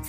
If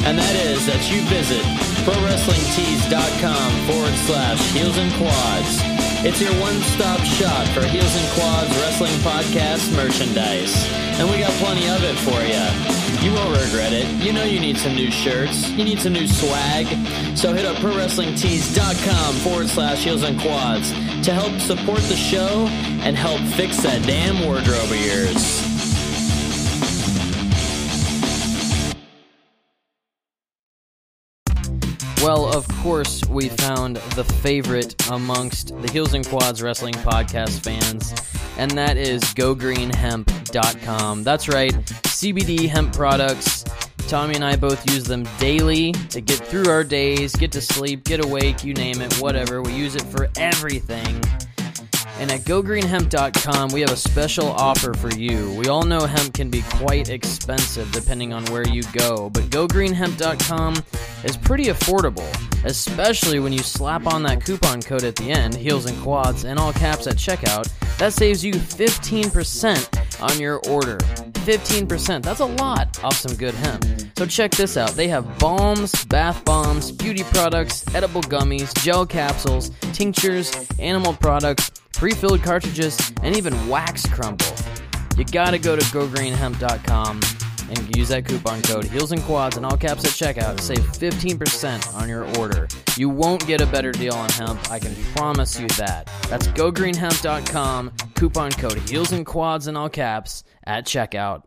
and that is that you visit ProWrestlingTees.com/Heels and Quads. It's your one-stop shop for Heels and Quads Wrestling Podcast merchandise, and we got plenty of it for you. You won't regret it. You know you need some new shirts. You need some new swag. So hit up ProWrestlingTees.com/Heels and Quads to help support the show and help fix that damn wardrobe of yours. Well, of course, we found the favorite amongst the Heels and Quads Wrestling Podcast fans, and that is GoGreenHemp.com. That's right, CBD hemp products. Tommy and I both use them daily to get through our days, get to sleep, get awake, you name it, whatever. We use it for everything. And at GoGreenHemp.com, we have a special offer for you. We all know hemp can be quite expensive depending on where you go, but GoGreenHemp.com is pretty affordable, especially when you slap on that coupon code at the end, Heels and Quads, in all caps at checkout. That saves you 15% on your order. 15%, that's a lot off some good hemp. So check this out. They have balms, bath bombs, beauty products, edible gummies, gel capsules, tinctures, animal products, pre-filled cartridges, and even wax crumble. You gotta go to GoGreenHemp.com and use that coupon code Heels and Quads in all caps at checkout to save 15% on your order. You won't get a better deal on hemp, I can promise you that. That's GoGreenHemp.com, coupon code Heels and Quads in all caps at checkout.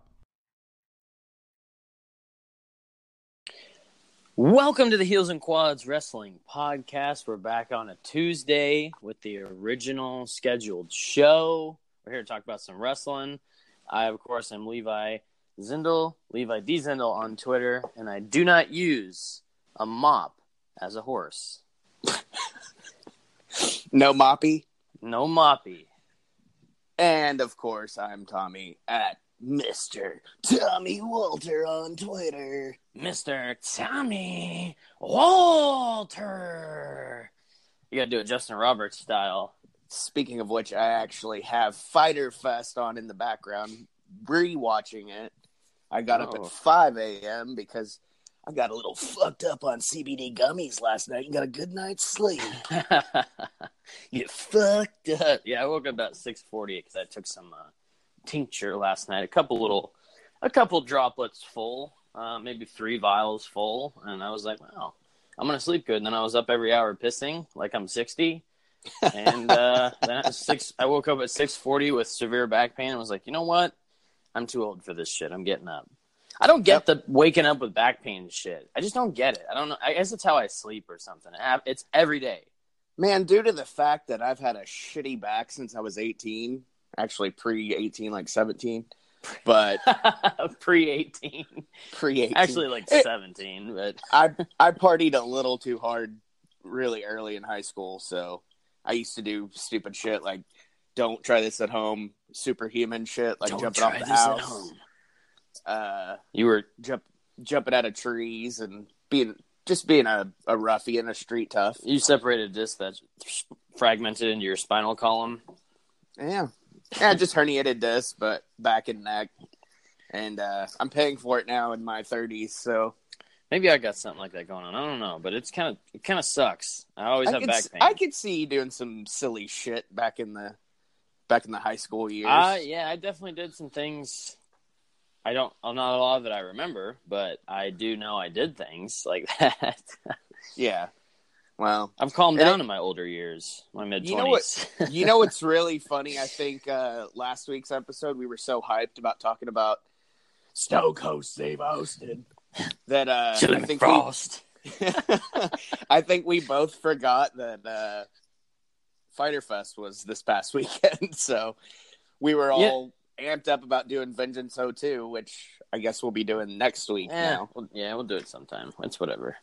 Welcome to the Heels and Quads Wrestling Podcast. We're back on a Tuesday with the original scheduled show. We're here to talk about some wrestling. I, of course, am Levi Zindel, Levi D. Zindel on Twitter, and I do not use a mop as a horse. No moppy? No moppy. And, of course, I'm Tommy at Mr. Tommy Walter on Twitter. Mr. Tommy Walter. You got to do it Justin Roberts style. Speaking of which, I actually have Fyter Fest on in the background, rewatching it. I got up at 5 a.m. because I got a little fucked up on CBD gummies last night and got a good night's sleep. You fucked up. Yeah, I woke up about 6:40 because I took some tincture last night. A couple droplets full, maybe 3 vials full. And I was like, wow, I'm going to sleep good. And then I was up every hour pissing like I'm 60. And then I woke up at 6:40 with severe back pain and was like, you know what? I'm too old for this shit. I'm getting up. I don't get the waking up with back pain shit. I just don't get it. I don't know. I guess it's how I sleep or something. It's every day. Man, due to the fact that I've had a shitty back since I was 18, actually pre-18, like 17, but... Pre-18. Actually, like 17, but... I partied a little too hard really early in high school, so I used to do stupid shit like, don't try this at home, superhuman shit, like jumping off the house. You were jumping out of trees and being a ruffian, a street tough. You separated disc that fragmented into your spinal column. Yeah, just herniated disc, but back and neck. And I'm paying for it now in my 30s, so maybe I got something like that going on. I don't know, but it kind of sucks. I always have back pain. I could see you doing some silly shit back in the high school years. Yeah, I definitely did some things. I'm not a lot that I remember, but I do know I did things like that. Yeah. Well, I've calmed down in my older years, my mid-20s. You know what's really funny? I think last week's episode, we were so hyped about talking about Stone Cold Steve Austin that I think we both forgot that Fyter Fest was this past weekend. So we were all... Yeah. Amped up about doing Vengeance 02, which I guess we'll be doing next week. Yeah, we'll do it sometime. It's whatever.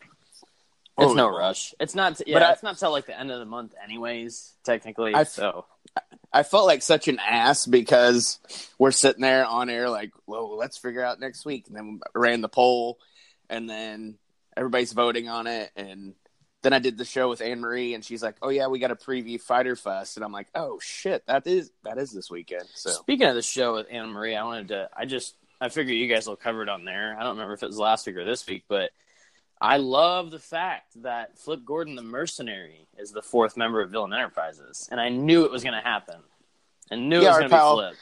It's no rush. It's not. Yeah, it's not till like the end of the month, anyways. Technically, so I felt like such an ass because we're sitting there on air, like, "Whoa, let's figure out next week." And then we ran the poll, and then everybody's voting on it, and then I did the show with Anne-Marie, and she's like, "Oh yeah, we got a preview Fyter Fest," and I'm like, "Oh shit, that is this weekend." So speaking of the show with Anne-Marie, I figure you guys will cover it on there. I don't remember if it was last week or this week, but I love the fact that Flip Gordon, the mercenary, is the 4th member of Villain Enterprises, and I knew it was going to happen. It was going to be Flip.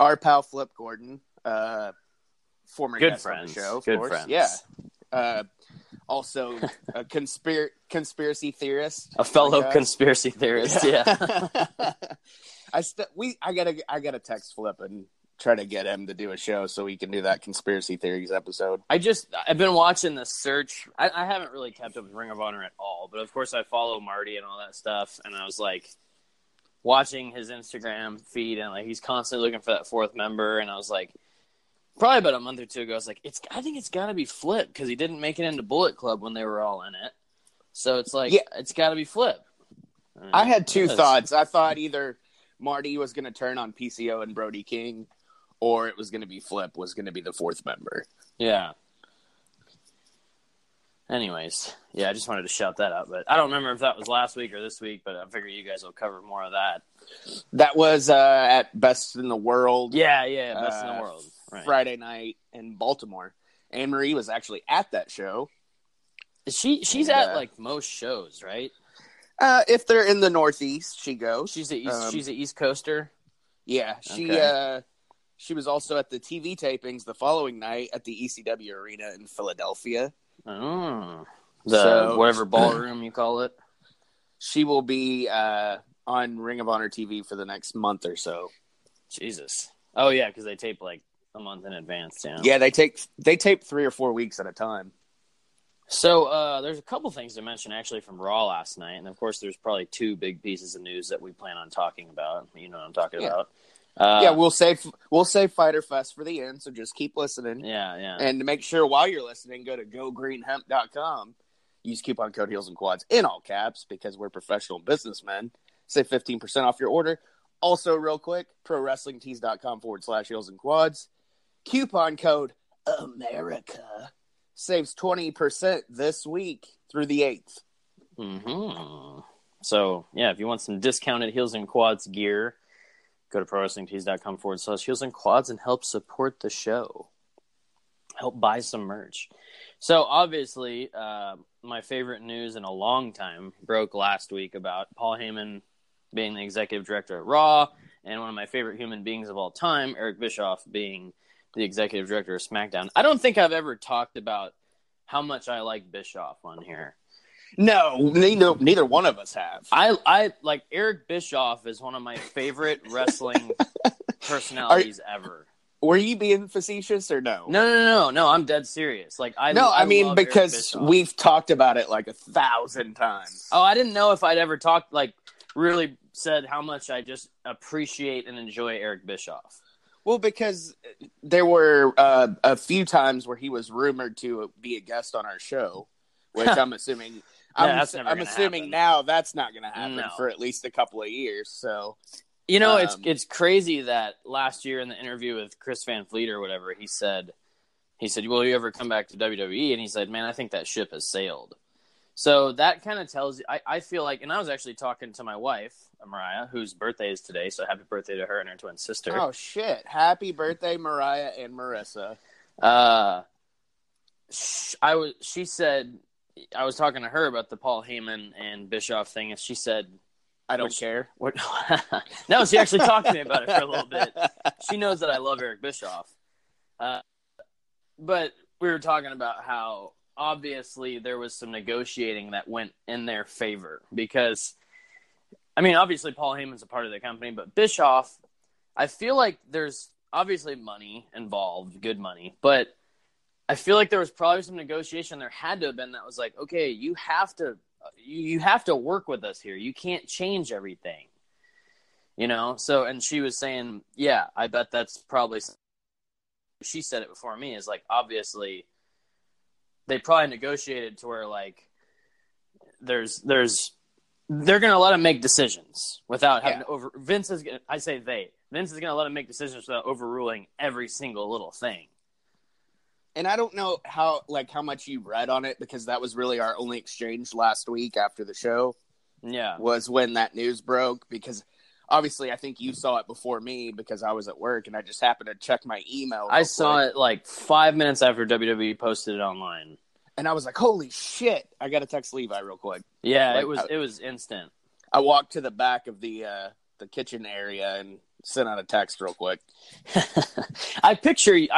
Our pal Flip Gordon, former guest on the show, of course. Yeah. Also a conspiracy theorist. A fellow conspiracy theorist, yeah. I gotta text Flip and try to get him to do a show so we can do that conspiracy theories episode. I've been watching The Search. I haven't really kept up with Ring of Honor at all, but of course I follow Marty and all that stuff, and I was like watching his Instagram feed, and like he's constantly looking for that 4th member, and I was like, probably about a month or two ago, I was like, I think it's got to be Flip because he didn't make it into Bullet Club when they were all in it. So it's like, It's got to be Flip. I had two thoughts. I thought either Marty was going to turn on PCO and Brody King, or it was going to be Flip was going to be the 4th member. Yeah. Anyways, yeah, I just wanted to shout that out. But I don't remember if that was last week or this week, but I figure you guys will cover more of that. That was at Best in the World. Yeah, Best in the World. Right. Friday night in Baltimore. Anne-Marie was actually at that show. She's at like most shows, right? If they're in the Northeast, she goes. She's an East Coaster. Yeah, she was also at the TV tapings the following night at the ECW Arena in Philadelphia. Oh, whatever ballroom you call it. She will be on Ring of Honor TV for the next month or so. Jesus. Oh yeah, because they tape like a month in advance, yeah. Yeah, they tape 3 or 4 weeks at a time. So there's a couple things to mention actually from Raw last night, and of course there's probably 2 big pieces of news that we plan on talking about. You know what I'm talking about. Yeah, we'll save Fyter Fest for the end, so just keep listening. Yeah. And to make sure while you're listening, go to GoGreenHemp.com. Use coupon code Heels and Quads in all caps because we're professional businessmen. Save 15% off your order. Also, real quick, ProWrestlingTees.com/Heels and Quads. Coupon code America saves 20% this week through the 8th. Mm-hmm. So, yeah, if you want some discounted Heels and Quads gear, go to ProWrestlingTees.com/Heels and Quads and help support the show. Help buy some merch. So, obviously, my favorite news in a long time broke last week about Paul Heyman being the executive director at Raw, and one of my favorite human beings of all time, Eric Bischoff, being the executive director of SmackDown. I don't think I've ever talked about how much I like Bischoff on here. No, neither one of us have. I like Eric Bischoff is one of my favorite wrestling personalities ever. Were you being facetious or no? No. I'm dead serious. Like I mean because we've talked about it like 1,000 times. Oh, I didn't know if I'd ever talked like really said how much I just appreciate and enjoy Eric Bischoff. Well, because there were a few times where he was rumored to be a guest on our show, which I'm assuming. I'm assuming now that's not going to happen for at least a couple of years. So, you know, it's crazy that last year in the interview with Chris Van Fleet or whatever, he said, "Will you ever come back to WWE?" And he said, "Man, I think that ship has sailed." So that kind of tells you. I feel like, and I was actually talking to my wife, Mariah, whose birthday is today. So happy birthday to her and her twin sister. Oh shit! Happy birthday, Mariah and Marissa. She said. I was talking to her about the Paul Heyman and Bischoff thing, and she said, "I don't care." What? No, she actually talked to me about it for a little bit. She knows that I love Eric Bischoff, but we were talking about how obviously there was some negotiating that went in their favor because, I mean, obviously Paul Heyman's a part of the company, but Bischoff, I feel like there's obviously money involved, good money, but I feel like there was probably some negotiation there had to have been that was like, okay, you have to work with us here. You can't change everything, you know? So, and she was saying, yeah, I bet that's probably, she said it before me, is like, obviously they probably negotiated to where like they're going to let him make decisions without having to Vince is going to let him make decisions without overruling every single little thing. And I don't know how much you read on it because that was really our only exchange last week after the show. Yeah, was when that news broke because obviously I think you saw it before me because I was at work and I just happened to check my email. I saw it like 5 minutes after WWE posted it online, and I was like, "Holy shit!" I got to text Levi real quick. Yeah, like, it was instant. I walked to the back of the kitchen area and sent out a text real quick. I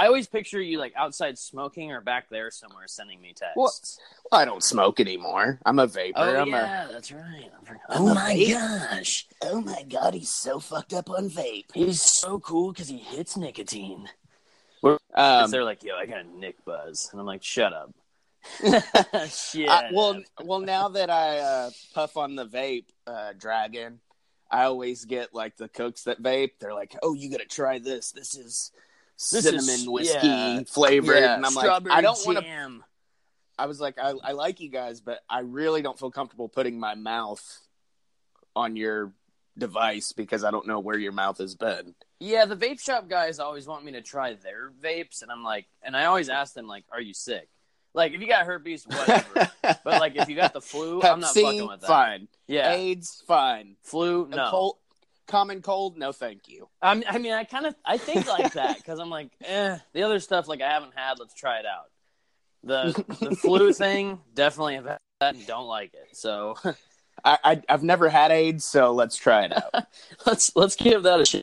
always picture you like outside smoking or back there somewhere sending me texts. Well, I don't smoke anymore. I'm a vapor. That's right. Oh my gosh. Oh my god, he's so fucked up on vape. He's so cool because he hits nicotine. They're like, yo, I got a Nick buzz. And I'm like, shut up. Shit. Well, now that I puff on the vape dragon, I always get like the cooks that vape. They're like, "Oh, you gotta try this. This is whiskey flavored." Yeah, and I'm like, "I don't want to." I was like, "I like you guys, but I really don't feel comfortable putting my mouth on your device because I don't know where your mouth has been." Yeah, the vape shop guys always want me to try their vapes, and I'm like, and I always ask them like, "Are you sick?" Like, if you got herpes, whatever. But, like, if you got the flu, I'm not fucking with that. Fine. Yeah. AIDS, fine. Flu, no. Common cold, no thank you. I mean, I think like that because I'm like, the other stuff, like, I haven't had. Let's try it out. The flu thing, definitely have had that and don't like it. So I've never had AIDS, so let's try it out. Let's give that a shot.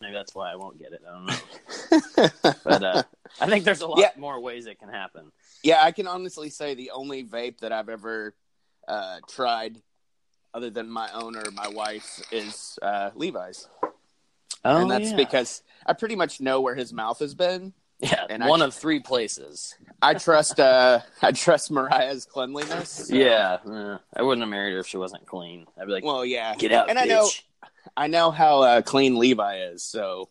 Maybe that's why I won't get it. I don't know. But I think there's a lot more ways it can happen. Yeah, I can honestly say the only vape that I've ever tried other than my own or my wife's is Levi's. Oh, and that's because I pretty much know where his mouth has been. Yeah, and one of three places. I trust Mariah's cleanliness. So. Yeah, I wouldn't have married her if she wasn't clean. I'd be like, well, yeah, get out, and bitch. I know how clean Levi is, so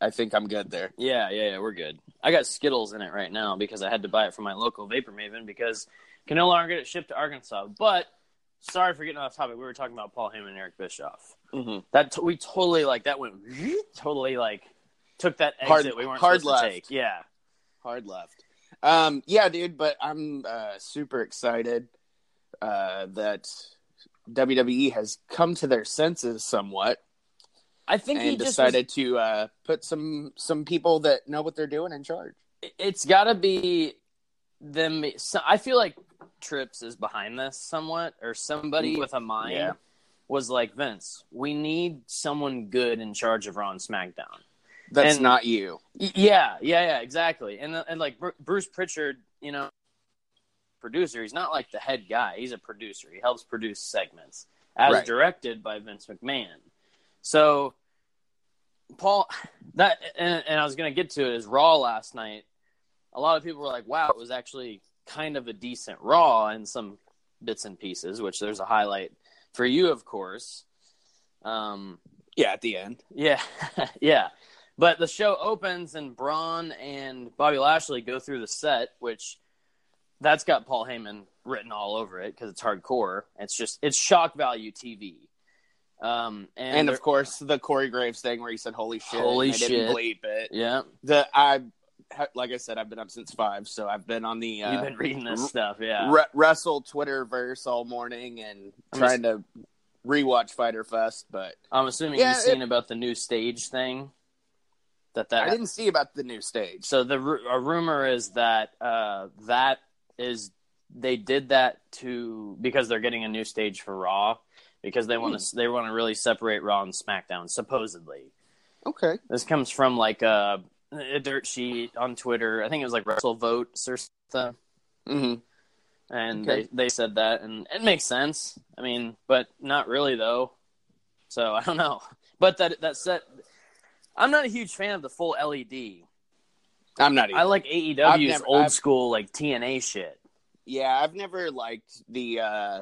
I think I'm good there. Yeah, we're good. I got Skittles in it right now because I had to buy it from my local Vapor Maven because I can no longer get it shipped to Arkansas. But sorry for getting off topic. We were talking about Paul Heyman and Eric Bischoff. Mm-hmm. We totally like that went totally like took that exit we weren't supposed to take. Yeah, hard left. Yeah, dude. But I'm super excited that WWE has come to their senses somewhat. I think he decided to put some people that know what they're doing in charge. It's got to be them. So I feel like Trips is behind this somewhat, or somebody with a mind was like, Vince, we need someone good in charge of Raw and SmackDown. That's not you. Yeah, exactly. And like Bruce Pritchard, you know, producer, he's not like the head guy. He's a producer. He helps produce segments as directed by Vince McMahon. So, Paul, that and I was going to get to it, is Raw last night. A lot of people were like, wow, it was actually kind of a decent Raw in some bits and pieces, which there's a highlight for you, of course. Yeah, at the end. Yeah, yeah. But the show opens and Braun and Bobby Lashley go through the set, which that's got Paul Heyman written all over it because it's hardcore. It's just, it's shock value TV. And of course, the Corey Graves thing where he said, holy shit. Holy shit. I didn't bleep it. Yeah. Like I said, I've been up since 5, so I've been on the... You've been reading this stuff, yeah. Wrestle Twitterverse all morning and trying to rewatch Fyter Fest, but... I'm assuming you've seen about the new stage thing? I didn't see about the new stage. So a rumor is that they did that to... Because they're getting a new stage for Raw, because they want to really separate Raw and SmackDown, supposedly. Okay. This comes from, like, a dirt sheet on Twitter. I think it was like WrestleVotes or something. Mm-hmm. And they said that, and it makes sense. I mean, but not really though. So I don't know. But that set, I'm not a huge fan of the full LED. I'm not either. I like AEW's old school like TNA shit. Yeah, I've never liked the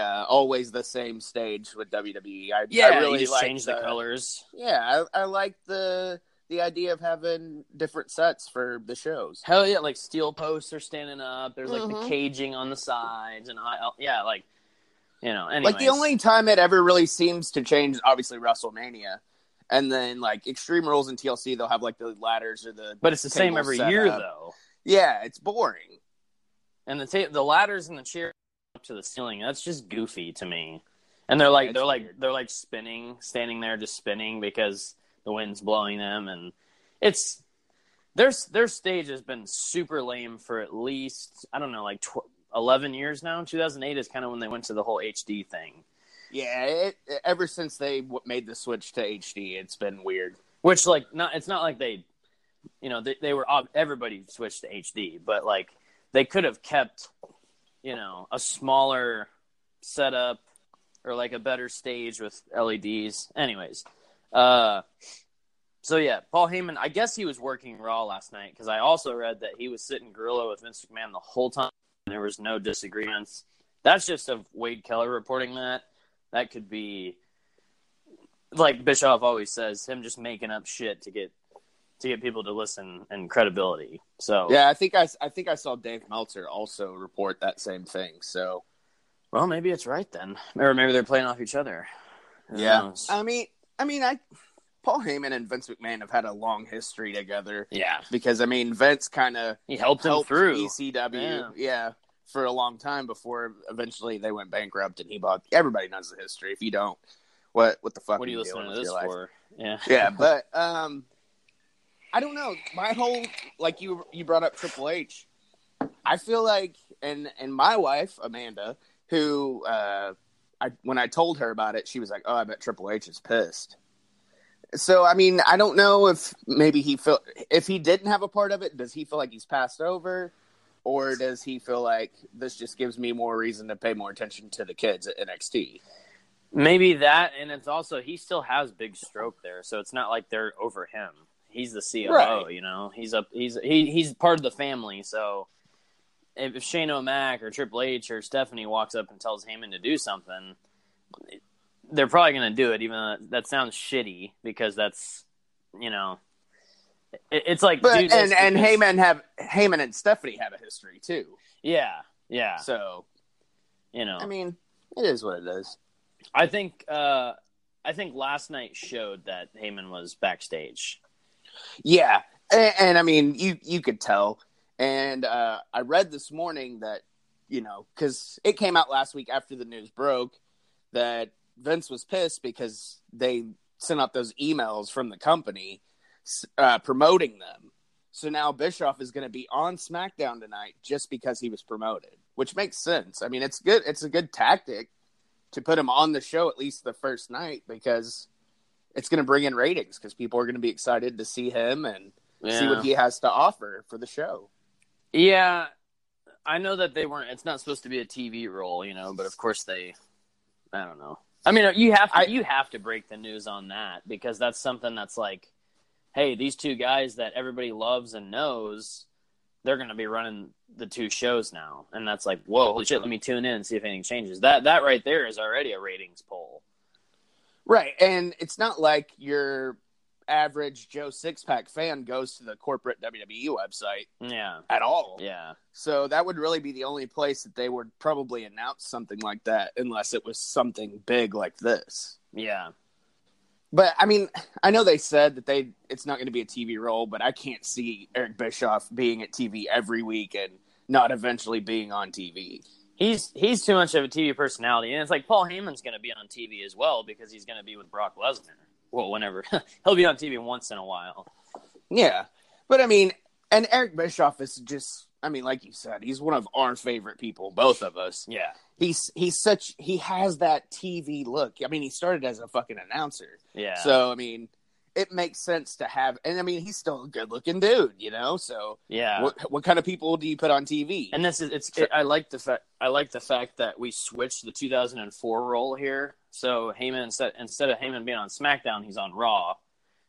always the same stage with WWE. I really like change the colors. Yeah, I like the idea of having different sets for the shows. Hell yeah, like steel posts are standing up. There's like the caging on the sides, and like, you know. Anyways. Like the only time it ever really seems to change, obviously WrestleMania, and then like Extreme Rules and TLC, they'll have like the ladders or the. But it's the same every year, though. Yeah, it's boring. And the ladders and the chair up to the ceiling. That's just goofy to me. And they're like spinning, standing there just spinning because the wind's blowing them, and it's their stage has been super lame for at least 11 years now. 2008 is kind of when they went to the whole HD thing. Yeah, ever since they made the switch to HD, it's been weird. Which it's not like they, you know, they were everybody switched to HD, but like they could have kept, you know, a smaller setup or like a better stage with LEDs. Anyways. So yeah, Paul Heyman, I guess he was working Raw last night, because I also read that he was sitting gorilla with Vince McMahon the whole time, and there was no disagreements. That's just of Wade Keller reporting that. That could be, like Bischoff always says, him just making up shit to get people to listen and credibility. So yeah, I think I saw Dave Meltzer also report that same thing. So, well, maybe it's right then, or maybe they're playing off each other. Yeah, I mean, Paul Heyman and Vince McMahon have had a long history together. Yeah. Because, I mean, Vince kind of helped him through ECW for a long time before eventually they went bankrupt, and he bought... Everybody knows the history. If you don't, what the fuck are you listening to this for? Yeah. Yeah, but I don't know. My whole... Like, you brought up Triple H. I feel like... And my wife, Amanda, who... when I told her about it, she was like, oh, I bet Triple H is pissed. So, I mean, I don't know if maybe if he didn't have a part of it, does he feel like he's passed over? Or does he feel like this just gives me more reason to pay more attention to the kids at NXT? Maybe that, and it's also, he still has big stroke there, so it's not like they're over him. He's the COO, you know? He's part of the family, so... If Shane O'Mac or Triple H or Stephanie walks up and tells Heyman to do something, they're probably going to do it, even though that sounds shitty, because that's, you know, it's like... But, dude, and Heyman and Stephanie have a history, too. Yeah. So, you know... I mean, it is what it is. I think last night showed that Heyman was backstage. Yeah, and I mean, you could tell... And I read this morning that you know, because it came out last week after the news broke that Vince was pissed because they sent out those emails from the company promoting them. So now Bischoff is going to be on SmackDown tonight just because he was promoted, which makes sense. I mean, it's good. It's a good tactic to put him on the show at least the first night because it's going to bring in ratings because people are going to be excited to see him and see what he has to offer for the show. Yeah, I know that they weren't. It's not supposed to be a TV role, you know, but of course they. I don't know. I mean, you have to break the news on that because that's something that's like, hey, these two guys that everybody loves and knows, they're going to be running the two shows now. And that's like, whoa, holy shit, let me tune in and see if anything changes. That right there is already a ratings poll. Right, and it's not like your average Joe Sixpack fan goes to the corporate WWE website at all. Yeah. So that would really be the only place that they would probably announce something like that unless it was something big like this. Yeah. But, I mean, I know they said that it's not going to be a TV role, but I can't see Eric Bischoff being at TV every week and not eventually being on TV. He's too much of a TV personality, and it's like Paul Heyman's going to be on TV as well because he's going to be with Brock Lesnar. Well, whenever. He'll be on TV once in a while. Yeah. But, I mean, and Eric Bischoff is just, I mean, like you said, he's one of our favorite people, both of us. Yeah. He has that TV look. I mean, he started as a fucking announcer. Yeah. So, I mean, it makes sense to have, and I mean, he's still a good looking dude, you know? So yeah. What kind of people do you put on TV? And I like the fact that we switched the 2004 role here. So Heyman, instead of Heyman being on SmackDown, he's on Raw,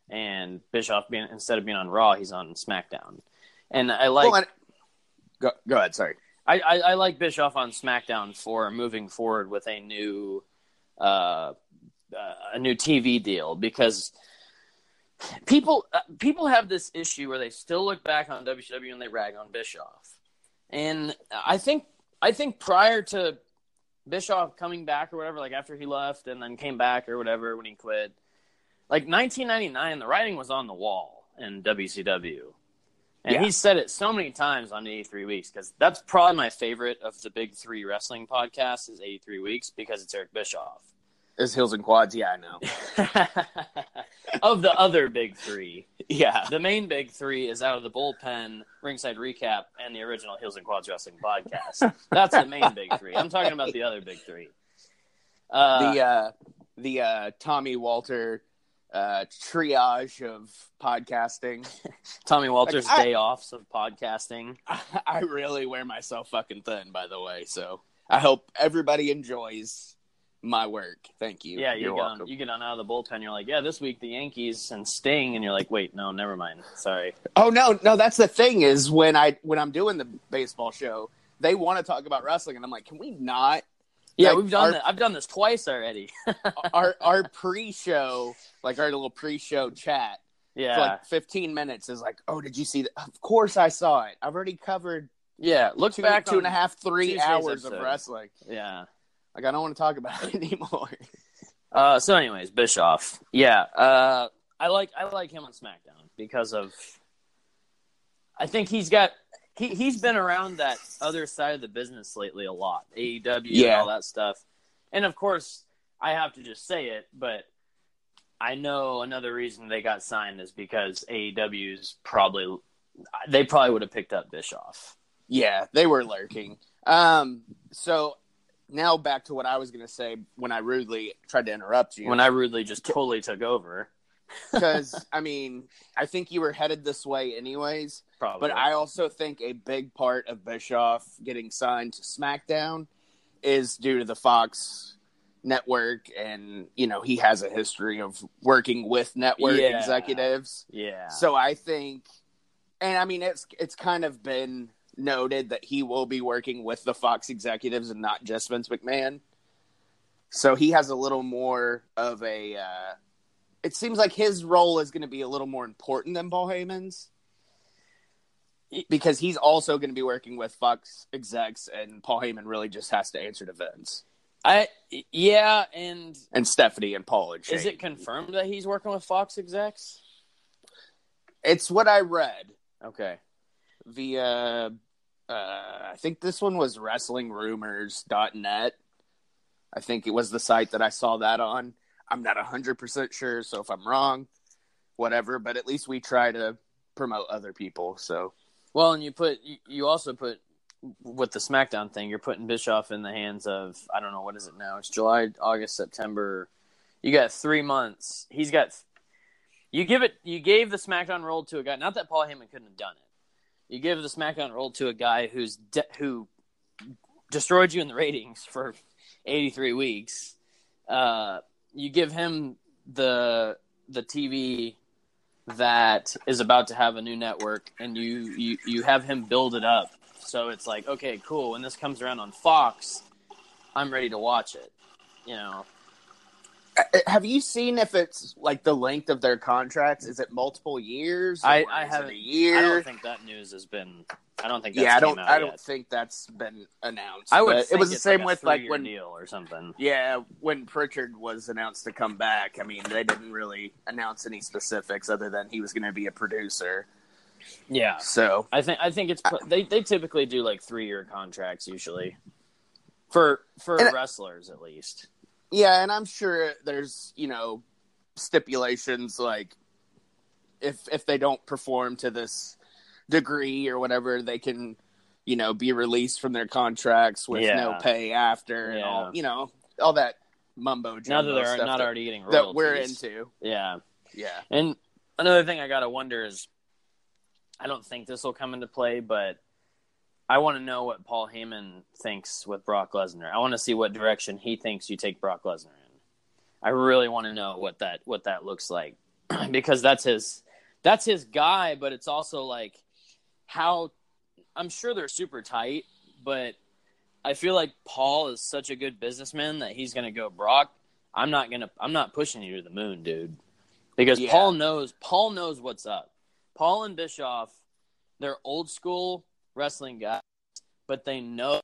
and Bischoff instead of being on Raw, he's on SmackDown. And I like, go ahead. Sorry. I like Bischoff on SmackDown for moving forward with a new TV deal because people have this issue where they still look back on WCW and they rag on Bischoff, and I think prior to Bischoff coming back or whatever, like after he left and then came back or whatever when he quit, like 1999, the writing was on the wall in WCW. And he said it so many times on 83 Weeks because that's probably my favorite of the big three wrestling podcasts is 83 Weeks because it's Eric Bischoff. It's Heels and Quads, yeah, I know. Of the other big three. Yeah. The main big three is Out of the Bullpen, Ringside Recap, and the original Heels and Quads Wrestling Podcast. That's the main big three. I'm talking about the other big three. The Tommy Walter... triage of podcasting. Tommy Walter's like, day offs of podcasting. I really wear myself fucking thin, by the way, so I hope everybody enjoys my work. Thank you. Yeah, you get on Out of the Bullpen, you're like, yeah, this week the Yankees and Sting, and you're like, wait, no, never mind. Sorry. Oh, no, that's the thing is when I'm doing the baseball show, they want to talk about wrestling, and I'm like, can we not? Yeah, like we've done that. I've done this twice already. our pre-show, like our little pre-show chat, for like 15 minutes is like, oh, did you see that? Of course I saw it. I've already covered. Yeah, look back 2.5, 3 hours of wrestling. Yeah, like I don't want to talk about it anymore. So, anyways, Bischoff. Yeah, I like him on SmackDown because of. I think he's got. He's been around that other side of the business lately a lot, AEW and all that stuff. And, of course, I have to just say it, but I know another reason they got signed is because AEW's probably would have picked up Bischoff. Yeah, they were lurking. So now back to what I was going to say when I rudely tried to interrupt you. When I rudely just totally took over. Because, I mean, I think you were headed this way anyways. Probably. But I also think a big part of Bischoff getting signed to SmackDown is due to the Fox network. And, you know, he has a history of working with network executives. Yeah. So I think – and, I mean, it's kind of been noted that he will be working with the Fox executives and not just Vince McMahon. So he has a little more of a – it seems like his role is going to be a little more important than Paul Heyman's because he's also going to be working with Fox execs, and Paul Heyman really just has to answer to Vince. And Stephanie and Paul and Shane. Is it confirmed that he's working with Fox execs? It's what I read. Okay. Via I think this one was WrestlingRumors.net. I think it was the site that I saw that on. I'm not 100% sure, so if I'm wrong, whatever. But at least we try to promote other people. So, well, and you also put with the SmackDown thing, you're putting Bischoff in the hands of, I don't know, what is it now? It's July, August, September. You got 3 months. He's got. You gave the SmackDown role to a guy. Not that Paul Heyman couldn't have done it. You give the SmackDown role to a guy who destroyed you in the ratings for 83 weeks. You give him the TV that is about to have a new network, and you have him build it up. So it's like, okay, cool. When this comes around on Fox, I'm ready to watch it. You know. Have you seen if it's like the length of their contracts? Is it multiple years? I haven't. A year? I don't think that news has been. I don't think. That's yeah, I don't think that's been announced. I would. It was the same with like when deal or something. Yeah, when Pritchard was announced to come back. I mean, they didn't really announce any specifics other than he was going to be a producer. Yeah. So I think it's they typically do like 3-year contracts usually for wrestlers at least. Yeah, and I'm sure there's, you know, stipulations like if they don't perform to this degree or whatever, they can, you know, be released from their contracts with no pay after and all, you know, all that mumbo jumbo. Now that they're not already getting royalties. That we're into. Yeah. Yeah. And another thing I got to wonder is, I don't think this will come into play, but I want to know what Paul Heyman thinks with Brock Lesnar. I want to see what direction he thinks you take Brock Lesnar in. I really want to know what that looks like because that's his guy, but it's also like how I'm sure they're super tight, but I feel like Paul is such a good businessman that he's going to go, Brock, I'm not pushing you to the moon, dude. Because Paul knows what's up. Paul and Bischoff, they're old school wrestling guys, but they know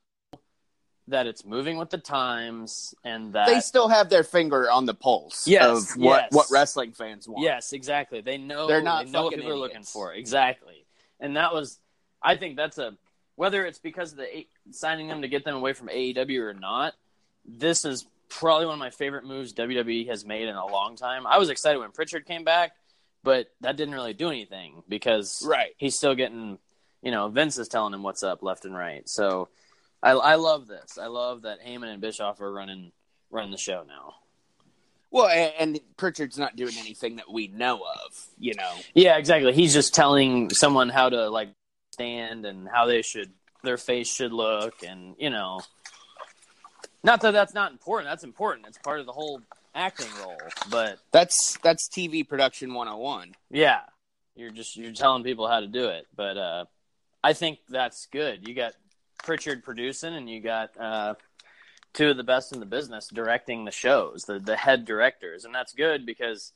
that it's moving with the times and that they still have their finger on the pulse of what wrestling fans want. Yes, exactly. They know what people are looking for. Exactly. And that was, I think that's whether it's because of the signing them to get them away from AEW or not, this is probably one of my favorite moves WWE has made in a long time. I was excited when Pritchard came back, but that didn't really do anything because he's still getting, you know, Vince is telling him what's up left and right. So I love this. I love that Heyman and Bischoff are running the show now. Well, and Pritchard's not doing anything that we know of, you know. Yeah, exactly. He's just telling someone how to, like, stand and how they should – their face should look and, you know. Not that that's not important. That's important. It's part of the whole acting role. But that's TV production 101. Yeah. You're telling people how to do it. But – I think that's good. You got Pritchard producing, and you got two of the best in the business directing the shows, the head directors, and that's good because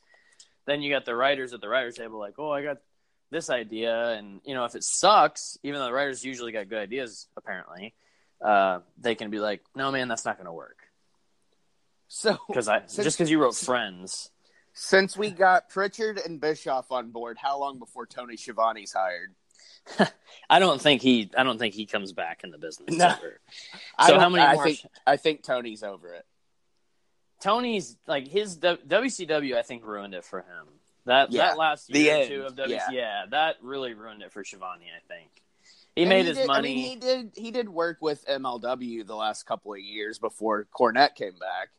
then you got the writers at the writers' table, like, oh, I got this idea, and you know, if it sucks, even though the writers usually got good ideas, apparently, they can be like, no, man, that's not going to work. So, because you wrote Friends. Since we got Pritchard and Bischoff on board, how long before Tony Schiavone's hired? I don't think he comes back in the business ever. So how many more? I think Tony's over it. Tony's like his WCW. I think ruined it for him. That last year or two of WCW. Yeah, that really ruined it for Schiavone. I think he made his money. I mean, he did work with MLW the last couple of years before Cornette came back.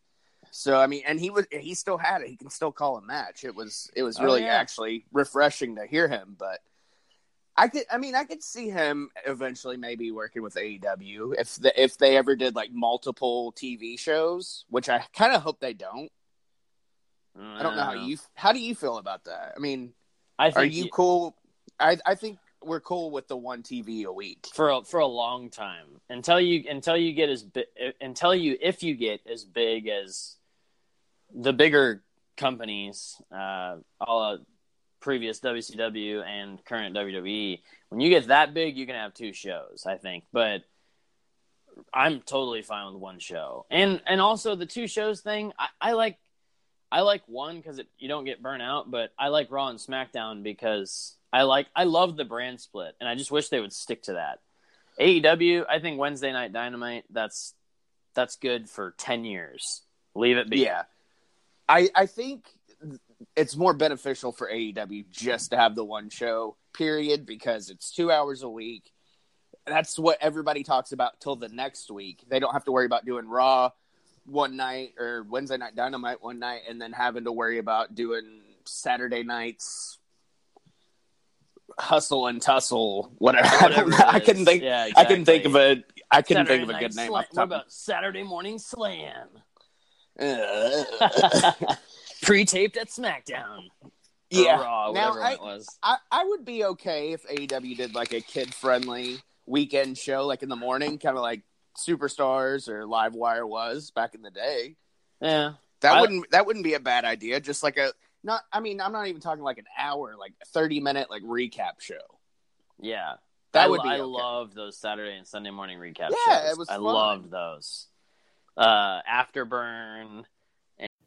So I mean, and he still had it. He can still call a match. It was really actually refreshing to hear him, but. I could see him eventually maybe working with AEW if they ever did like multiple TV shows, which I kind of hope they don't. I don't know how do you feel about that? I mean, are you cool? I think we're cool with the one TV a week for a long time until you get as big as the bigger companies, previous WCW and current WWE. When you get that big, you can have two shows, I think. But I'm totally fine with one show, and also the two shows thing. I like one because you don't get burnt out, but I like Raw and SmackDown because I love the brand split, and I just wish they would stick to that. AEW, I think Wednesday Night Dynamite, that's good for 10 years. Leave it be. Yeah. I think it's more beneficial for AEW just to have the one show, period, because it's 2 hours a week. That's what everybody talks about till the next week. They don't have to worry about doing Raw one night or Wednesday Night Dynamite one night and then having to worry about doing Saturday nights Hustle and Tussle, whatever. Yeah, exactly. I couldn't think of a good name. What about Saturday Morning Slam? Pre-taped at SmackDown. Yeah. Raw, whatever it was. I would be okay if AEW did like a kid-friendly weekend show, like in the morning, kind of like Superstars or Live Wire was back in the day. Yeah. That wouldn't be a bad idea. Just like I'm not even talking like an hour, like a 30-minute like recap show. Yeah. That would be okay. I love those Saturday and Sunday morning recap shows. It was fun. I loved those. Afterburn.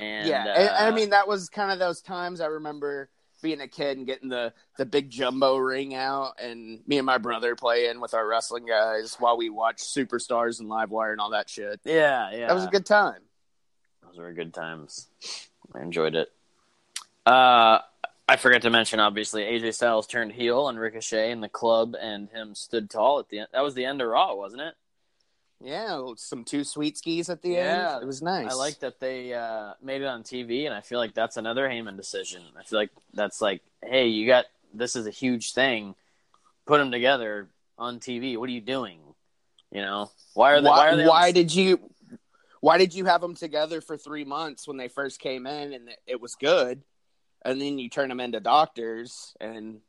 And I mean, that was kind of those times I remember being a kid and getting the big jumbo ring out and me and my brother playing with our wrestling guys while we watched Superstars and Live Wire and all that shit. Yeah, yeah. That was a good time. Those were good times. I enjoyed it. I forgot to mention, obviously, AJ Styles turned heel and Ricochet and the club and him stood tall at the end. That was the end of Raw, wasn't it? Yeah, some two sweet skis at the end. It was nice. I like that they made it on TV, and I feel like that's another Heyman decision. I feel like that's like, hey, you got this is a huge thing. Put them together on TV. What are you doing? You know, why did you have them together for 3 months when they first came in and it was good, and then you turn them into doctors and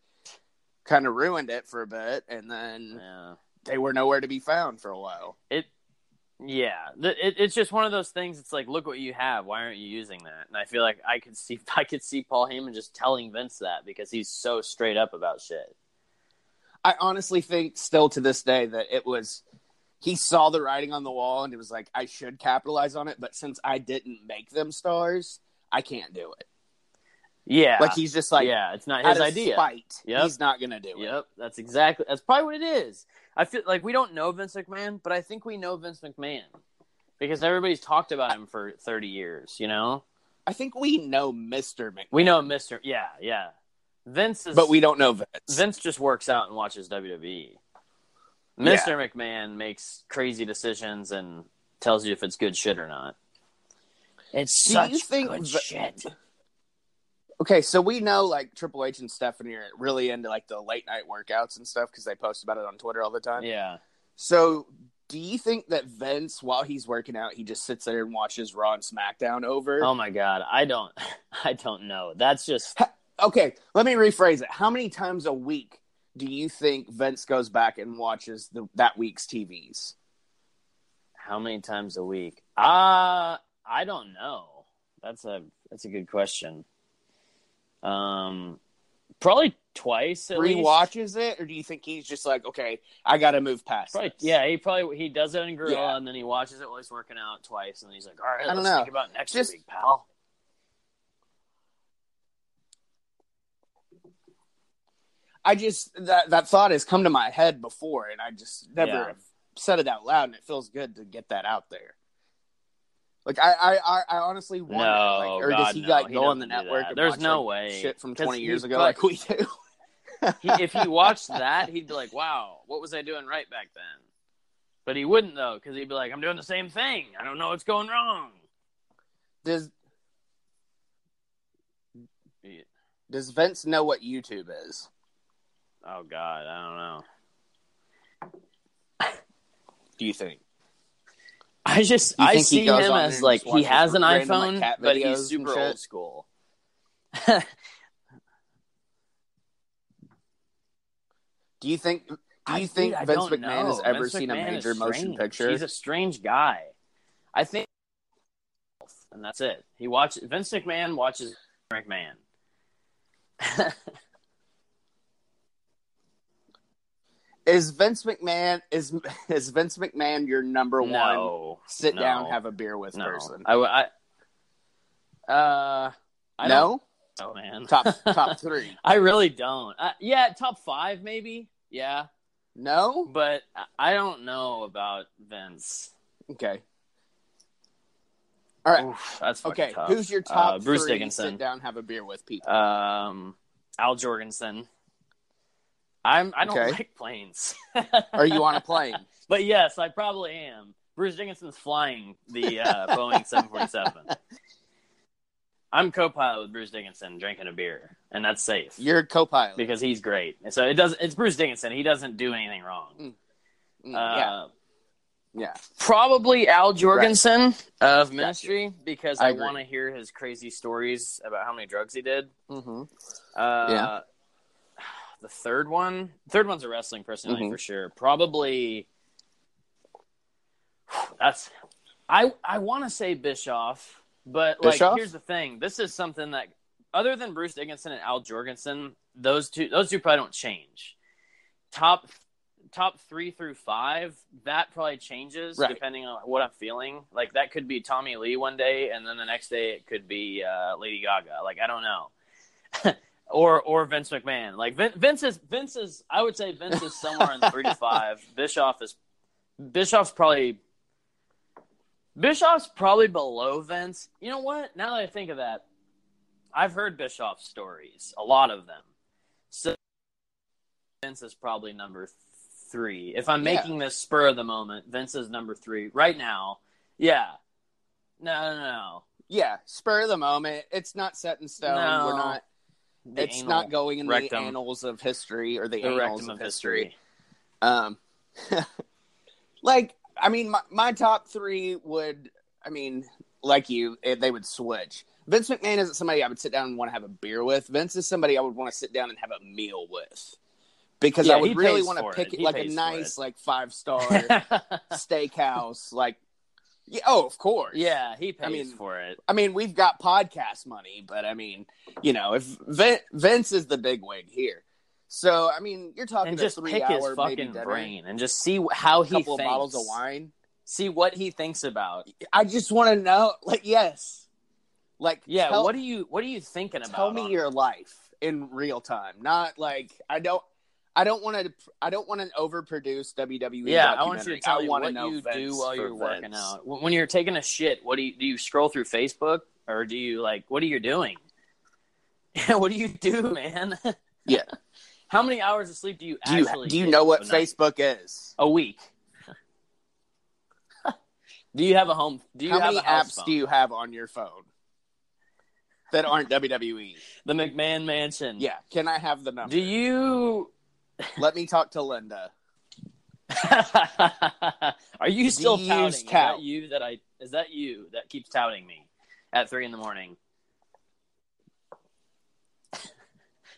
kind of ruined it for a bit, and then. Yeah. They were nowhere to be found for a while. It's just one of those things. It's like, look what you have. Why aren't you using that? And I feel like I could see Paul Heyman just telling Vince that because he's so straight up about shit. I honestly think still to this day that it was he saw the writing on the wall and it was like, I should capitalize on it, but since I didn't make them stars, I can't do it. Yeah, like he's just like, yeah, it's not his idea. Spite, yep. He's not gonna do it. Yep, that's probably what it is. I feel like we don't know Vince McMahon, but I think we know Vince McMahon because everybody's talked about him for 30 years, you know? I think we know Mr. McMahon. Yeah. Vince is... But we don't know Vince. Vince just works out and watches WWE. Mr. McMahon makes crazy decisions and tells you if it's good shit or not. It's such good shit. Okay, so we know, like, Triple H and Stephanie are really into, like, the late-night workouts and stuff because they post about it on Twitter all the time. Yeah. So do you think that Vince, while he's working out, he just sits there and watches Raw and SmackDown over? Oh, my God. I don't know. That's just... Okay, let me rephrase it. How many times a week do you think Vince goes back and watches that week's TVs? How many times a week? I don't know. That's a good question. Probably twice at least. Rewatches it, or do you think he's just like, okay, I gotta move past it? Yeah, he does it in Gorilla, and then he watches it while he's working out twice, and he's like, all right, let's think about next week, pal. I just that thought has come to my head before, and I just never have said it out loud, and it feels good to get that out there. Like, I honestly wonder, like, or does he, like, go on the network and watch, like, shit from 20 years ago like we do? If he watched that, he'd be like, wow, what was I doing right back then? But he wouldn't, though, because he'd be like, I'm doing the same thing. I don't know what's going wrong. Does Vince know what YouTube is? Oh, God, I don't know. Do you think? I see him as, like, he has an iPhone, but he's super old school. Do you think Vince McMahon has ever seen a major motion picture? He's a strange guy. I think, and that's it. Vince McMahon watches McMahon. Is Vince McMahon your number one sit down, have a beer with person? I no? Oh man. Top three. I really don't. Yeah, top five maybe. Yeah. No? But I don't know about Vince. Okay. All right. Oof, that's okay. Tough. Who's your top Bruce three Dickinson. Sit down, have a beer with people? Al Jourgensen. I don't like planes. Are you on a plane? But yes, I probably am. Bruce Dickinson's flying the Boeing 747. I'm co-pilot with Bruce Dickinson, drinking a beer, and that's safe. You're a co-pilot because he's great. So it's Bruce Dickinson. He doesn't do anything wrong. Yeah. Probably Al Jourgensen of Ministry because I want to hear his crazy stories about how many drugs he did. Mm-hmm. Yeah. The third one's a wrestling personality for sure. Probably I want to say Bischoff, but like here's the thing: this is something that, other than Bruce Dickinson and Al Jourgensen, those two probably don't change. Top three through five, that probably changes depending on what I'm feeling. Like that could be Tommy Lee one day, and then the next day it could be Lady Gaga. Like I don't know. Or Vince McMahon. Like Vince is. I would say Vince is somewhere in 3 to 5. Bischoff's probably below Vince. You know what? Now that I think of that, I've heard Bischoff's stories, a lot of them. So Vince is probably number 3. If I'm making this spur of the moment, Vince is number 3 right now. Yeah. No. Yeah, spur of the moment. It's not set in stone. No. We're not. It's not going in the annals of history or the annals of history. Like, I mean, my top three would, I mean, like you, they would switch. Vince McMahon isn't somebody I would sit down and want to have a beer with. Vince is somebody I would want to sit down and have a meal with. Because I would really want to pick like a nice, like, 5-star steakhouse, like. Yeah, oh, of course. Yeah, he pays for it. I mean, we've got podcast money, but I mean, you know, if Vince is the bigwig here, so I mean, you're talking and just 3 hour maybe brain and just see how he thinks. A couple of bottles of wine, see what he thinks about. I just want to know, like, yes, like, yeah. What are you thinking about? Tell me your life in real time, not like I don't want to overproduce WWE. Yeah, I want you to tell me what you do while you're working out. When you're taking a shit, what do you scroll through Facebook, or do you like, what are you doing? Yeah, what do you do, man? Yeah. How many hours of sleep do you actually do you know what Facebook is? A week. Do you have a home? Do you How have many a house apps phone? Do you have on your phone that aren't WWE? The McMahon Mansion. Yeah, can I have the number? Do you Let me talk to Linda. Are you still touting? Is that you that keeps touting me at 3 a.m?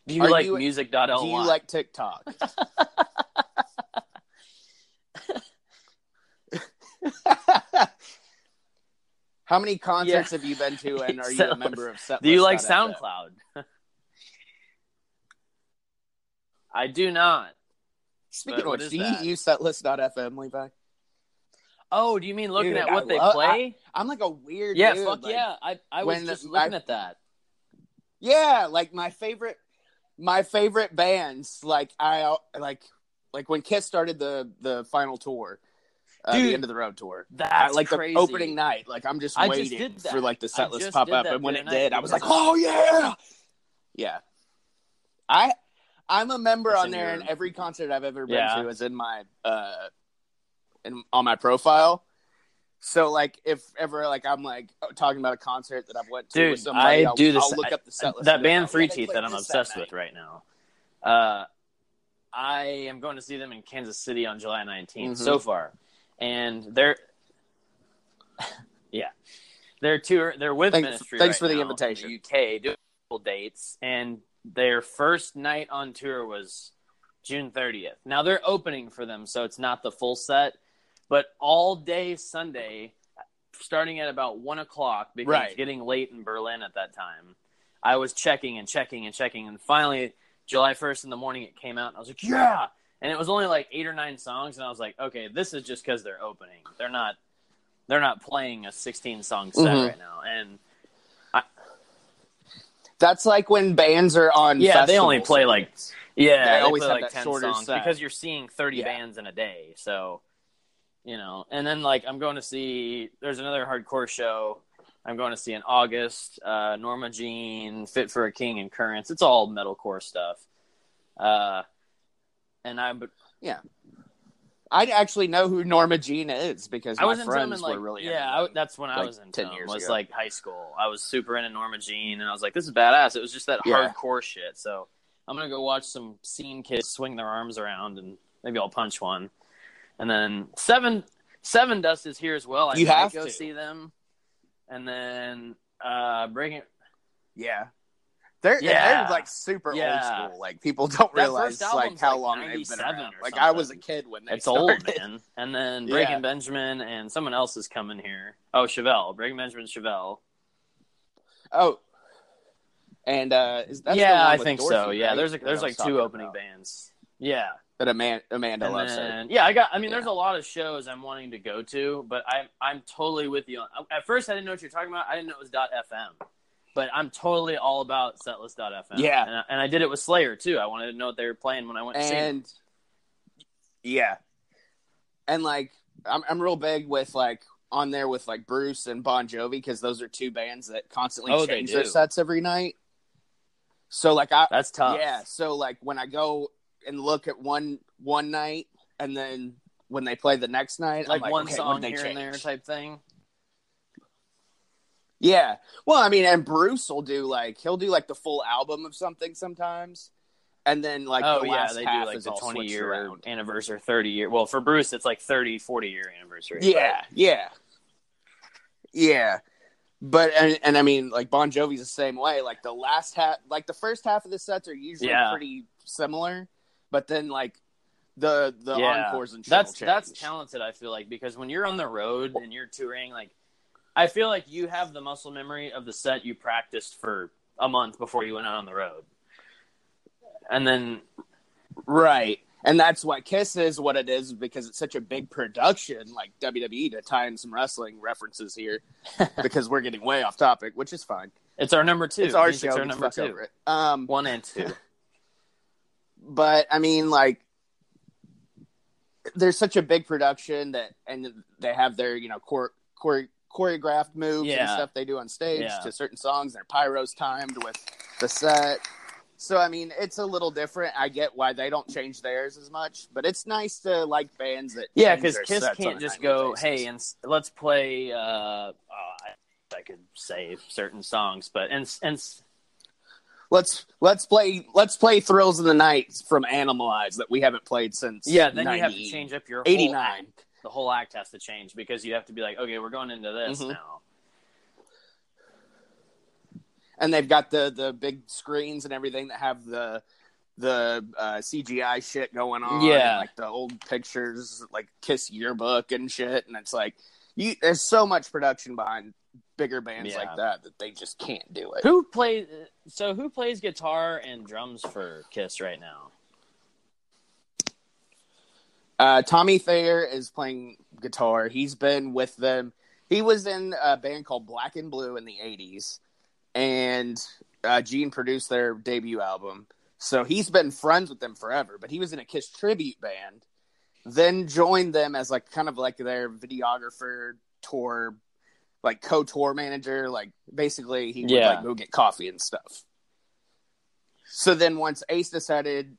Do you like music.ly? Do you like TikTok? How many concerts have you been to, and are you a member of Setlist.fm? Do you like SoundCloud? I do not. Speaking of which, do you use Setlist.fm, Levi? Oh, do you mean looking at what they play? I'm like a weird dude. Yeah, fuck yeah. I was just looking at that. Yeah, like my favorite bands, like when KISS started the final tour, the end of the road tour. That's like crazy. The opening night. Like I'm just waiting for like the set list to pop up, and when it did, I was like, oh yeah. Yeah. I I'm a member on there, and every concert I've ever been to is in my on my profile. So, like, if ever, like, I'm, like, talking about a concert that I've went to with somebody, I'll look up the set list. That band Three Teeth that I'm obsessed with right now, I am going to see them in Kansas City on July 19th so far. And they're – They're with Ministry right now. Thanks for the invitation. In the UK, doing full dates. And their first night on tour was June 30th. Now, they're opening for them, so it's not the full set. But all day Sunday, starting at about 1 o'clock, because it's getting late in Berlin at that time, I was checking. And finally, July 1st in the morning, it came out. And I was like, yeah! And it was only like 8 or 9 songs. And I was like, okay, this is just because they're opening. They're not playing a 16-song set right now. And that's like when bands are on festivals. They only play like, they always play like 10 songs set. Because you're seeing 30 bands in a day. So... You know, and then, like, I'm going to see – there's another hardcore show I'm going to see in August, Norma Jean, Fit for a King, and Currents. It's all metalcore stuff. I actually know who Norma Jean is because my friends were really into them. That's when I was in 10 years ago. Like, high school. I was super into Norma Jean, and I was like, this is badass. It was just that hardcore shit. So I'm going to go watch some scene kids swing their arms around, and maybe I'll punch one. And then Seven Dust is here as well. I have to go see them. And then bring it. Yeah, they're like super old school. Like people don't realize like how long they've been around. Like something. I was a kid when they started. It's old, man. And then Breaking Benjamin and someone else is coming here. Oh, Chevelle, Breaking Benjamin, Chevelle. Oh, and is that the one I think Dorothy, so. Right? Yeah, there's like 2 opening bands. Yeah. That Amanda loves it. Yeah, there's a lot of shows I'm wanting to go to, but I'm totally with you. At first, I didn't know what you're talking about. I didn't know it was .fm, but I'm totally all about Setlist.fm. Yeah, and I did it with Slayer too. I wanted to know what they were playing when I went and see them. Yeah, and like I'm real big with like on there with like Bruce and Bon Jovi because those are 2 bands that constantly change their sets every night. So like that's tough. Yeah, so like when I go. And look at one night, and then when they play the next night, like one song here and there type thing. Yeah, well, I mean, and Bruce will do like the full album of something sometimes, and then like they do like the 20-year anniversary, 30-year. Well, for Bruce, it's like 30, 40-year anniversary. Yeah, yeah. But and I mean, like Bon Jovi's the same way. Like the last half, like the first half of the sets are usually pretty similar. But then, like, the encores and shit that's talented, I feel like, because when you're on the road and you're touring, like, I feel like you have the muscle memory of the set you practiced for a month before you went out on the road. And then... Right. And that's what KISS is, what it is, because it's such a big production, like WWE, to tie in some wrestling references here, because we're getting way off topic, which is fine. It's our number 2. It's our show. It's our number 2. 1 and 2. But I mean, like, there's such a big production that, and they have their, you know, choreographed moves and stuff they do on stage to certain songs. Their pyro's timed with the set, so I mean, it's a little different. I get why they don't change theirs as much, but it's nice to like bands that because KISS can't just go, hey, and let's play. I could say certain songs, but and. Let's play Thrills of the Night from Animalize that we haven't played since. Yeah, then you have to change up your 89. Whole act. The whole act has to change because you have to be like, okay, we're going into this now. And they've got the big screens and everything that have the CGI shit going on. Yeah, like the old pictures, like KISS yearbook and shit. And it's like there's so much production behind. Bigger bands like that they just can't do it. Who plays guitar and drums for KISS right now? Tommy Thayer is playing guitar. He's been with them. He was in a band called Black and Blue in the 80s, and Gene produced their debut album. So he's been friends with them forever, but he was in a KISS tribute band, then joined them as like kind of like their videographer tour like co-tour manager, like basically he would like go get coffee and stuff. So then once Ace decided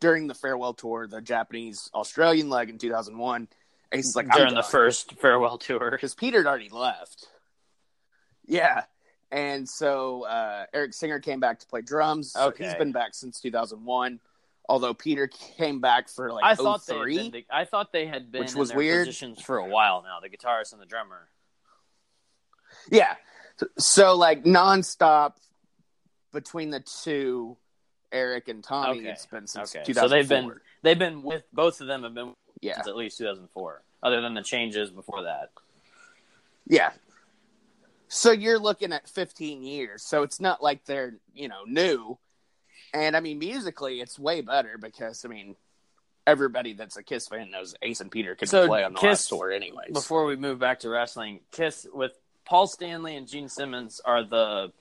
during the farewell tour, the Japanese-Australian leg in 2001, Ace is like, during the first farewell tour. Because Peter had already left. Yeah. And so Eric Singer came back to play drums. Okay. So he's been back since 2001. Although Peter came back for like 2003. I thought they had been in their positions for a while now, the guitarist and the drummer. Yeah. So like nonstop between the two, Eric and Tommy, it's been since 2004. So they've been with both of them have been since at least 2004, other than the changes before that. Yeah. So you're looking at 15 years. So it's not like they're, new. And, I mean, musically, it's way better because, I mean, everybody that's a KISS fan knows Ace and Peter could play on the last tour anyways. Before we move back to wrestling, KISS with Paul Stanley and Gene Simmons are the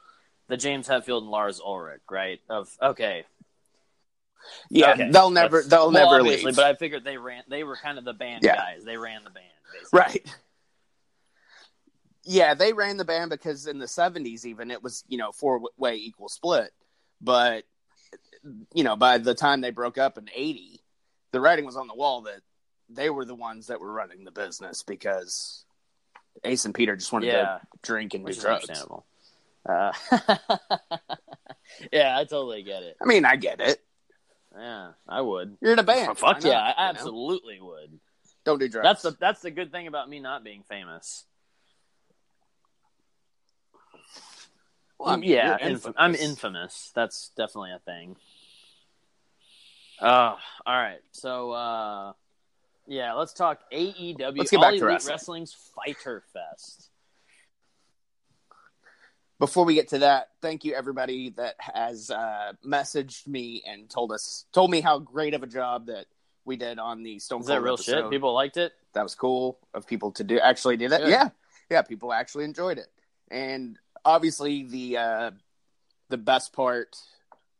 James Hetfield and Lars Ulrich, right? Yeah, okay. They'll never leave. But I figured they were kind of the band guys. They ran the band, basically. Right. Yeah, they ran the band because in the 70s even, it was, four-way equal split. But, by the time they broke up in 80, the writing was on the wall that they were the ones that were running the business because Ace and Peter just wanted to drink and do drugs. Yeah, I totally get it. I mean, I get it. Yeah, I would. You're in a band. Oh, fuck yeah, I absolutely would. Don't do drugs. That's the good thing about me not being famous. Well, I mean, yeah, I'm infamous. That's definitely a thing. All right. So, let's talk AEW. Let's get back to Wrestling's Fyter Fest. Before we get to that, thank you everybody that has messaged me and told me how great of a job that we did on the Stone Cold. Is that real episode. Shit? People liked it. That was cool of people to do that. Good. Yeah, people actually enjoyed it. And obviously, the best part,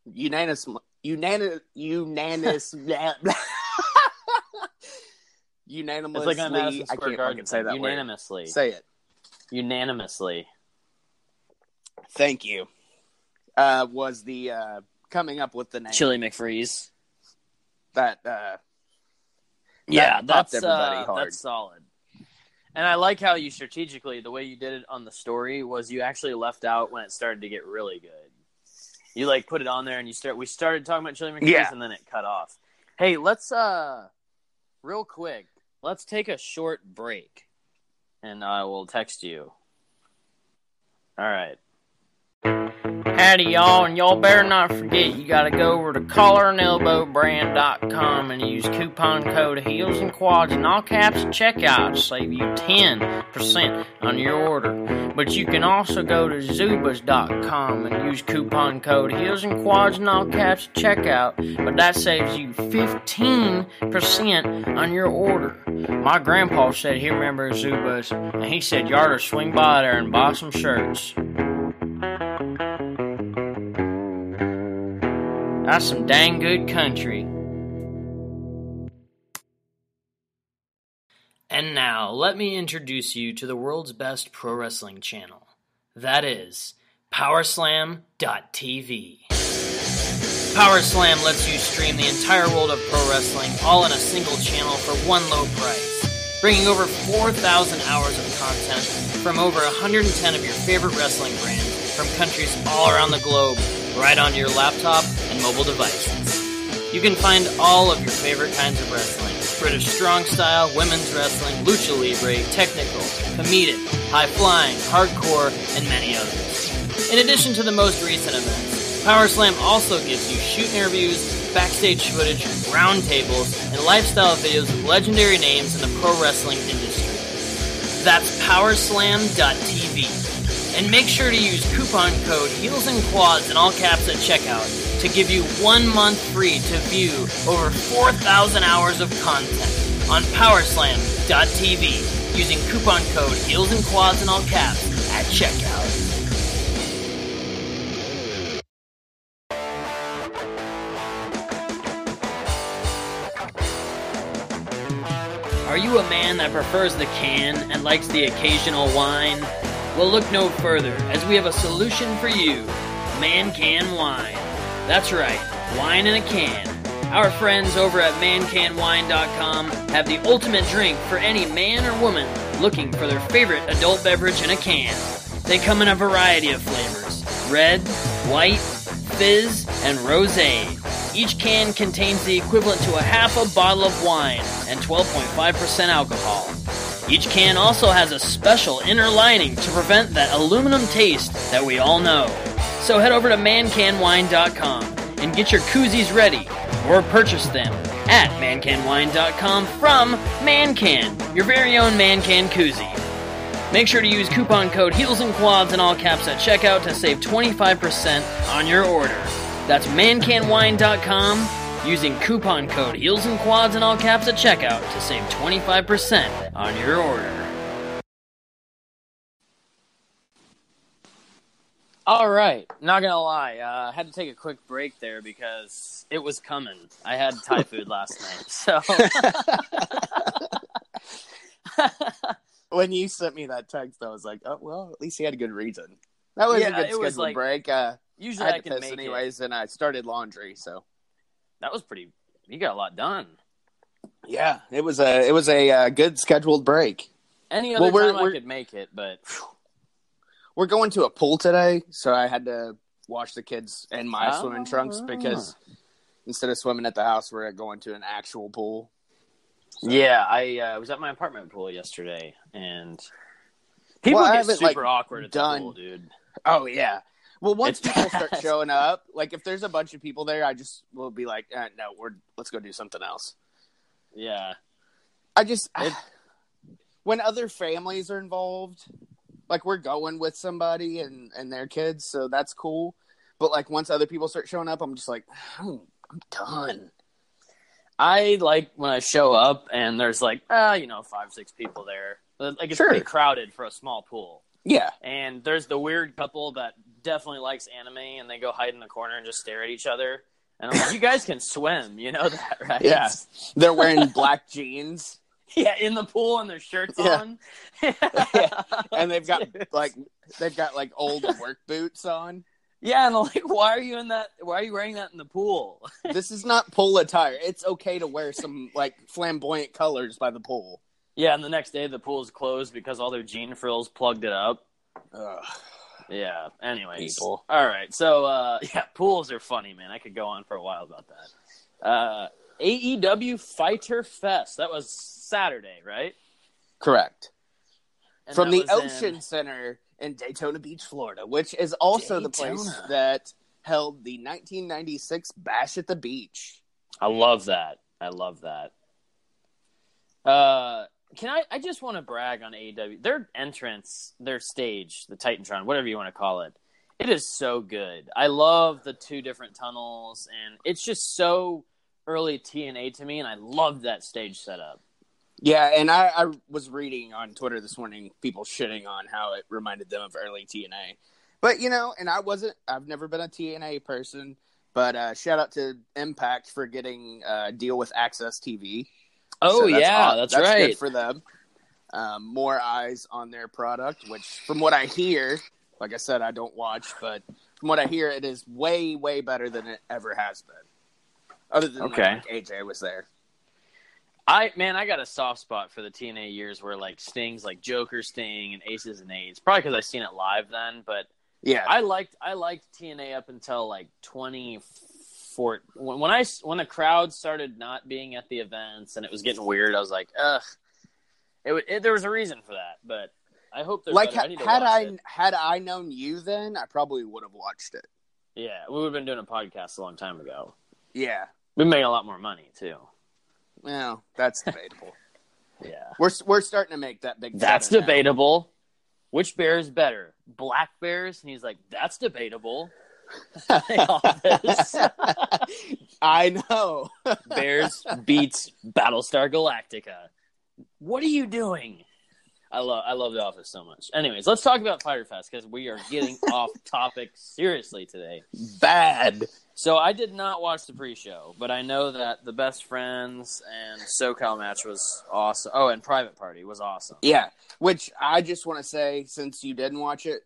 unanimously. It's like I can't fucking say that word. Unanimously. Say it. Unanimously. Thank you. Was the coming up with the name Chili McFreeze? That that's everybody hard. That's solid. And I like how you strategically, the way you did it on the story was you actually left out when it started to get really good. You like put it on there and we started talking about Chili McFreeze and then it cut off. Hey, let's, real quick, let's take a short break and I will text you. All right. Howdy, y'all, and y'all better not forget, you gotta go over to collarandelbowbrand.com and use coupon code Heels and Quads in all caps at checkout to save you 10% on your order. But you can also go to Zubas.com and use coupon code Heels and Quads in all caps at checkout, but that saves you 15% on your order. My grandpa said he remembers Zubas, and he said you ought to swing by there and buy some shirts. That's some dang good country. And now, let me introduce you to the world's best pro wrestling channel. That is Powerslam.tv. Powerslam lets you stream the entire world of pro wrestling all in a single channel for one low price, bringing over 4,000 hours of content from over 110 of your favorite wrestling brands from countries all around the globe, right on your laptop and mobile devices. You can find all of your favorite kinds of wrestling. British strong style, women's wrestling, lucha libre, technical, comedic, high flying, hardcore, and many others. In addition to the most recent events, Powerslam also gives you shoot interviews, backstage footage, roundtables, and lifestyle videos of legendary names in the pro wrestling industry. That's powerslam.tv. And make sure to use coupon code Heels and Quads in all caps at checkout to give you 1 month free to view over 4,000 hours of content on Powerslam.tv using coupon code Heels and Quads in all caps at checkout. Are you a man that prefers the can and likes the occasional wine? Well, look no further, as we have a solution for you. Man Can Wine. That's right, wine in a can. Our friends over at mancanwine.com have the ultimate drink for any man or woman looking for their favorite adult beverage in a can. They come in a variety of flavors: red, white, fizz, and rosé. Each can contains the equivalent to a half a bottle of wine and 12.5% alcohol. Each can also has a special inner lining to prevent that aluminum taste that we all know. So head over to mancanwine.com and get your koozies ready, or purchase them at mancanwine.com from Mancan, your very own Mancan koozie. Make sure to use coupon code HEELSANDQUADS in all caps at checkout to save 25% on your order. That's mancanwine.com using coupon code HEELSANDQUADS in all caps at checkout to save 25% on your order. All right, not gonna lie, I had to take a quick break there because it was coming. I had Thai food last night, so. When you sent me that text, I was like, "Oh well, at least he had a good reason." That was a good scheduled break. Usually, I can make it anyways, and I started laundry, so that was pretty. You got a lot done. Yeah, it was a good scheduled break. Any other time I could make it, but. We're going to a pool today, so I had to wash the kids in my swimming trunks because instead of swimming at the house, we're going to an actual pool. So. Yeah, I was at my apartment pool yesterday, and people get super awkward at the pool, dude. Oh, yeah. Well, once people start showing up, like if there's a bunch of people there, I just will be like, no, let's go do something else. Yeah. When other families are involved... Like, we're going with somebody and their kids, so that's cool. But, like, once other people start showing up, I'm just like, I'm done. I like when I show up and there's, like, 5, 6 people there. Like, it's pretty crowded for a small pool. Yeah. And there's the weird couple that definitely likes anime, and they go hide in the corner and just stare at each other. And I'm like, you guys can swim. You know that, right? Yeah. They're wearing black jeans. Yeah, in the pool and their shirts on. Yeah. And they've got old work boots on. Yeah, and I'm like, why are you wearing that in the pool? This is not pool attire. It's okay to wear some flamboyant colors by the pool. Yeah, and the next day the pool is closed because all their jean frills plugged it up. Ugh. Yeah, anyways. People. All right. So pools are funny, man. I could go on for a while about that. AEW Fyter Fest. That was Saturday, right? Correct. And from the Ocean Center in Daytona Beach, Florida, which is also the place that held the 1996 Bash at the Beach. I love that. I just want to brag on AEW. Their entrance, their stage, the Titantron, whatever you want to call it. It is so good. I love the two different tunnels, and it's just so early TNA to me, and I love that stage setup. Yeah, and I was reading on Twitter this morning people shitting on how it reminded them of early TNA. But, and I've never been a TNA person, but shout out to Impact for getting a deal with Access TV. Oh, so that's right. Good for them. More eyes on their product, which from what I hear, like I said, I don't watch, but from what I hear, it is way, way better than it ever has been. Other than AJ was there. I got a soft spot for the TNA years where Sting's Joker Sting and Aces and Aids. Probably because I've seen it live then, but yeah, I liked TNA up until 2014. When the crowd started not being at the events and it was getting weird, I was like, ugh. There was a reason for that, but I hope there's better. Had I known you then, I probably would have watched it. Yeah, we would have been doing a podcast a long time ago. Yeah. We make a lot more money, too. Well, that's debatable. Yeah. We're starting to make that big. That's debatable. Now. Which bear is better? Black bears? And he's like, that's debatable. I know. Bears beats Battlestar Galactica. What are you doing? I love The Office so much. Anyways, let's talk about Fyter Fest because we are getting off topic seriously today. Bad. So I did not watch the pre-show, but I know that the Best Friends and SoCal match was awesome. Oh, and Private Party was awesome. Yeah, which I just want to say, since you didn't watch it,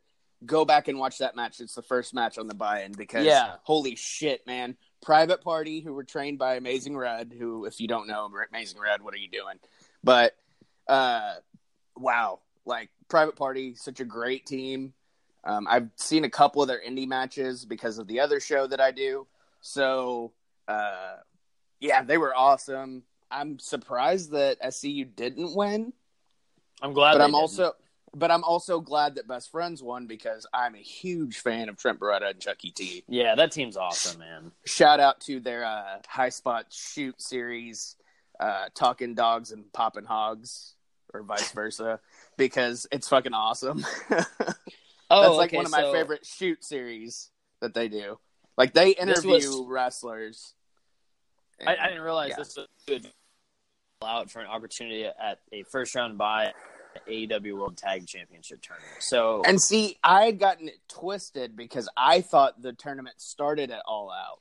go back and watch that match. It's the first match on the buy-in because holy shit, man. Private Party, who were trained by Amazing Red, who, if you don't know Amazing Red, what are you doing? But wow, like Private Party, such a great team. I've seen a couple of their indie matches because of the other show that I do. So yeah, they were awesome. I'm surprised that SCU didn't win. I'm glad, but I'm also glad that Best Friends won because I'm a huge fan of Trent Beretta and Chuck E. T. Yeah, that team's awesome, man. Shout out to their High Spot Shoot series, Talking Dogs and Popping Hogs, or vice versa, because it's fucking awesome. That's like one of my favorite shoot series that they do. Like, they interview wrestlers. And I didn't realize this was good. Out for an opportunity at a first round bye at AEW World Tag Championship tournament. So, and see, I had gotten it twisted because I thought the tournament started at All Out.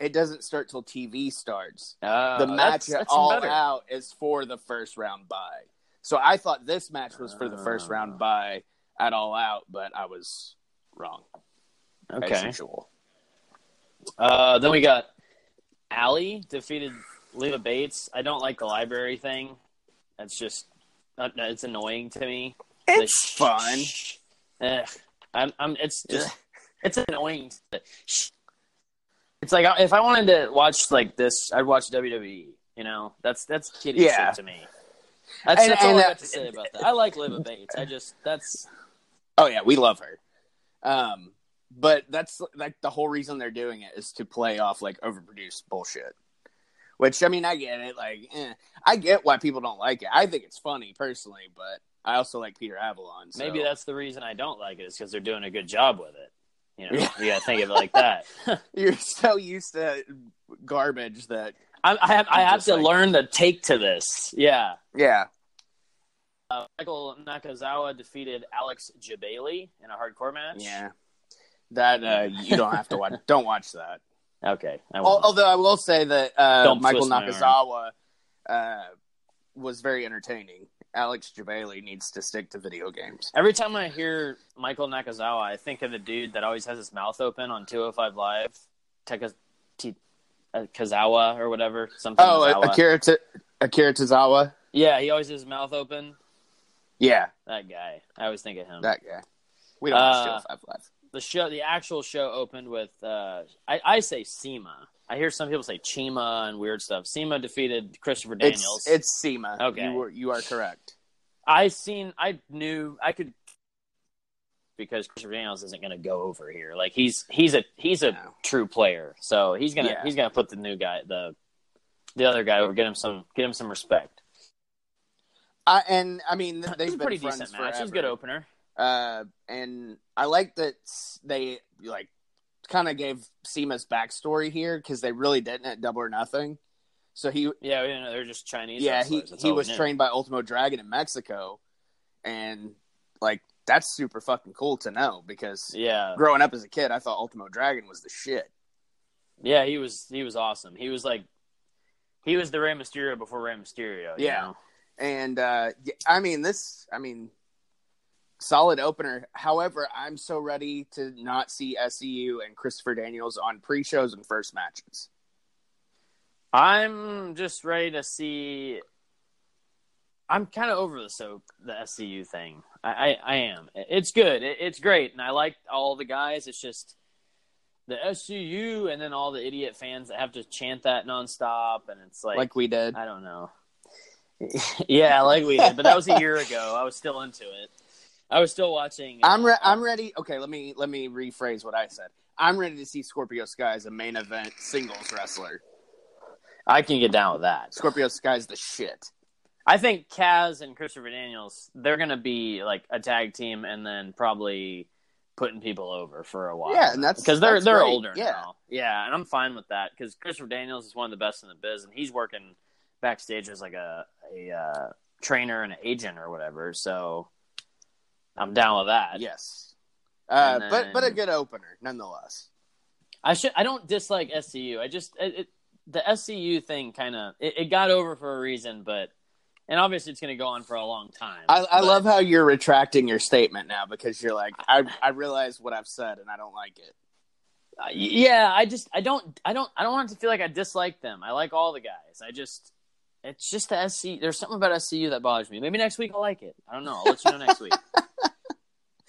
It doesn't start till TV starts. The match at All Out is for the first round bye. So I thought this match was for the first round bye at All Out, but I was wrong. Okay. As usual. Then we got Allie defeated Leva Bates. I don't like the library thing. That's just it's annoying to me. It's fun. It's just it's annoying. It's like if I wanted to watch like this, I'd watch WWE. You know, that's kiddie shit to me. That's all I have to say about that. I like Leva Bates. Oh yeah, we love her. But that's like the whole reason they're doing it is to play off like overproduced bullshit. Which, I mean, I get it. Like, I get why people don't like it. I think it's funny, personally, but I also like Peter Avalon. So. Maybe that's the reason I don't like it is because they're doing a good job with it. You know, you got to think of it like that. You're so used to garbage that... I have to learn to take to this. Yeah. Yeah. Michael Nakazawa defeated Alex Jabali in a hardcore match. Yeah. That, you don't have to watch. Don't watch that. Okay. Although I will say that Michael Nakazawa was very entertaining. Alex Jabali needs to stick to video games. Every time I hear Michael Nakazawa, I think of the dude that always has his mouth open on 205 Live, Kazawa or whatever. Something. Oh, Akira Tozawa. Yeah, he always has his mouth open. Yeah. That guy. I always think of him. That guy. We don't watch 205 Live. The actual show opened with I say Seema. I hear some people say Chima and weird stuff. Seema defeated Christopher Daniels. It's Seema. Okay, you are correct. I knew because Christopher Daniels isn't going to go over here. Like he's a true player, so he's gonna put the new guy, the other guy over, get him some respect. They've been pretty decent forever. Match. He's a good opener. And I like that they like kind of gave Seema's backstory here because they really didn't at Double or Nothing. So they're just Chinese. Yeah, he was trained by Ultimo Dragon in Mexico, and like that's super fucking cool to know because growing up as a kid, I thought Ultimo Dragon was the shit. Yeah, he was awesome. He was the Rey Mysterio before Rey Mysterio. You know? And solid opener. However, I'm so ready to not see SCU and Christopher Daniels on pre-shows and first matches. I'm just ready to see. I'm kind of over the SCU thing. I am. It's good. It's great, and I like all the guys. It's just the SCU and then all the idiot fans that have to chant that nonstop, and it's like we did. I don't know. Yeah, like we did, but that was a year ago. I was still into it. I was still watching. I'm ready. Okay, let me rephrase what I said. I'm ready to see Scorpio Sky as a main event singles wrestler. I can get down with that. Scorpio Sky's the shit. I think Kaz and Christopher Daniels, they're going to be like a tag team and then probably putting people over for a while. Yeah, and that's because they're great. Older now. Yeah, and I'm fine with that because Christopher Daniels is one of the best in the biz, and he's working backstage as like a trainer and an agent or whatever. So. I'm down with that. Yes, but a good opener nonetheless. I don't dislike SCU. I just the SCU thing kind of it got over for a reason, but And obviously, it's going to go on for a long time. I love how you're retracting your statement now because you're like, I realize what I've said and I don't like it. Yeah, I don't want it to feel like I dislike them. I like all the guys. It's just the SCU. There's something about SCU that bothers me. Maybe next week I'll like it. I don't know. I'll let you know next week.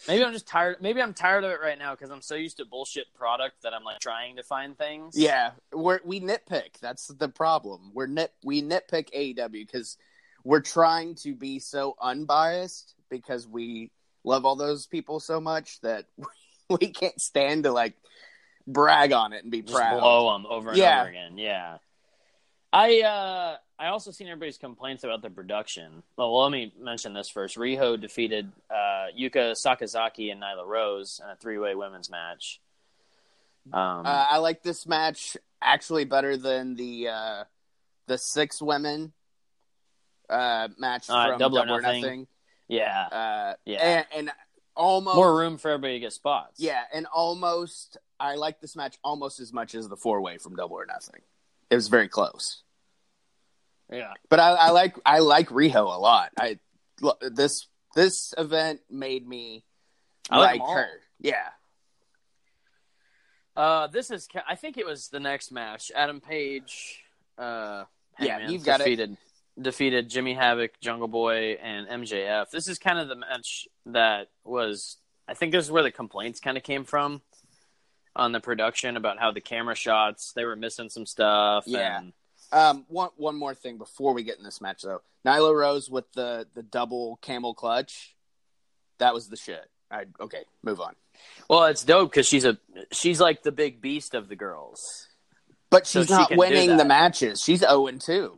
Maybe I'm just tired. Maybe I'm tired of it right now because I'm so used to bullshit product that I'm like trying to find things. Yeah, we nitpick. That's the problem. We nitpick AEW because we're trying to be so unbiased because we love all those people so much that we can't stand to like brag on it and be just proud. Blow them over and over again. Yeah. I also seen everybody's complaints about the production. Well, let me mention this first. Riho defeated Yuka Sakazaki and Nyla Rose in a three-way women's match. I like this match actually better than the six women match from Double or Nothing. Yeah, and almost more room for everybody to get spots. Yeah, and almost I like this match almost as much as the four-way from Double or Nothing. It was very close. Yeah, but I like Riho a lot. This event made me like her. Yeah. I think it was the next match. Adam Page. Defeated Jimmy Havoc, Jungle Boy, and MJF. This is kind of the match that was. I think this is where the complaints kind of came from. On the production about how the camera shots, they were missing some stuff. Yeah. And... One more thing before we get in this match, though. Nyla Rose with the double camel clutch. That was the shit. Okay, move on. Well, it's dope because she's like the big beast of the girls. But she's not winning the matches. She's 0-2.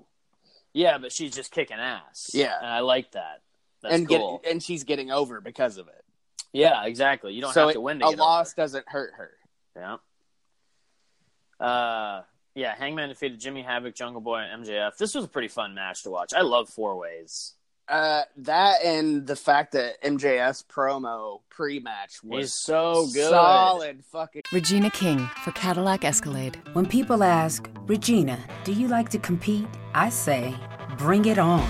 Yeah, but she's just kicking ass. Yeah. And I like that. That's cool. And she's getting over because of it. Yeah, exactly. You don't have to win to get over. A loss doesn't hurt her. Yeah. Hangman defeated Jimmy Havoc, Jungle Boy, and MJF. This was a pretty fun match to watch. I love four ways. That and the fact that MJF's promo pre-match was so good. Solid fucking. Regina King for Cadillac Escalade. When people ask, Regina, do you like to compete? I say, bring it on.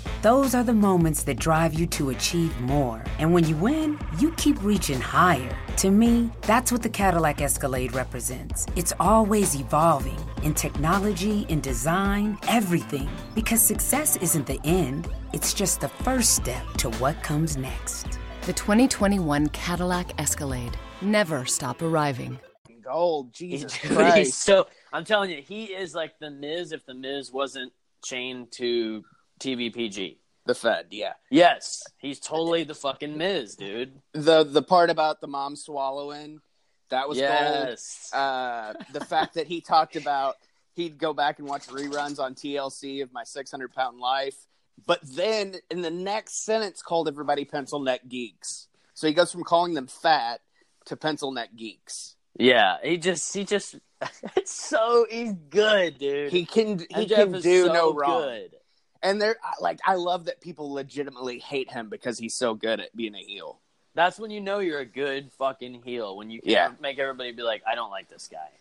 Those are the moments that drive you to achieve more. And when you win, you keep reaching higher. To me, that's what the Cadillac Escalade represents. It's always evolving in technology, in design, everything. Because success isn't the end. It's just the first step to what comes next. The 2021 Cadillac Escalade. Never stop arriving. Gold, Jesus Christ. So, I'm telling you, he is like The Miz if The Miz wasn't chained to... TVPG. The Fed, yeah. Yes. He's totally the fucking Miz, dude. The part about the mom swallowing, that was gold. The fact that he talked about he'd go back and watch reruns on TLC of My 600-Pound Life, but then in the next sentence called everybody pencil neck geeks. So he goes from calling them fat to pencil neck geeks. Yeah, he just it's so he's good, dude. He can do no wrong. Good. And they're like, I love that people legitimately hate him because he's so good at being a heel. That's when you know you're a good fucking heel. When you can make everybody be like, I don't like this guy.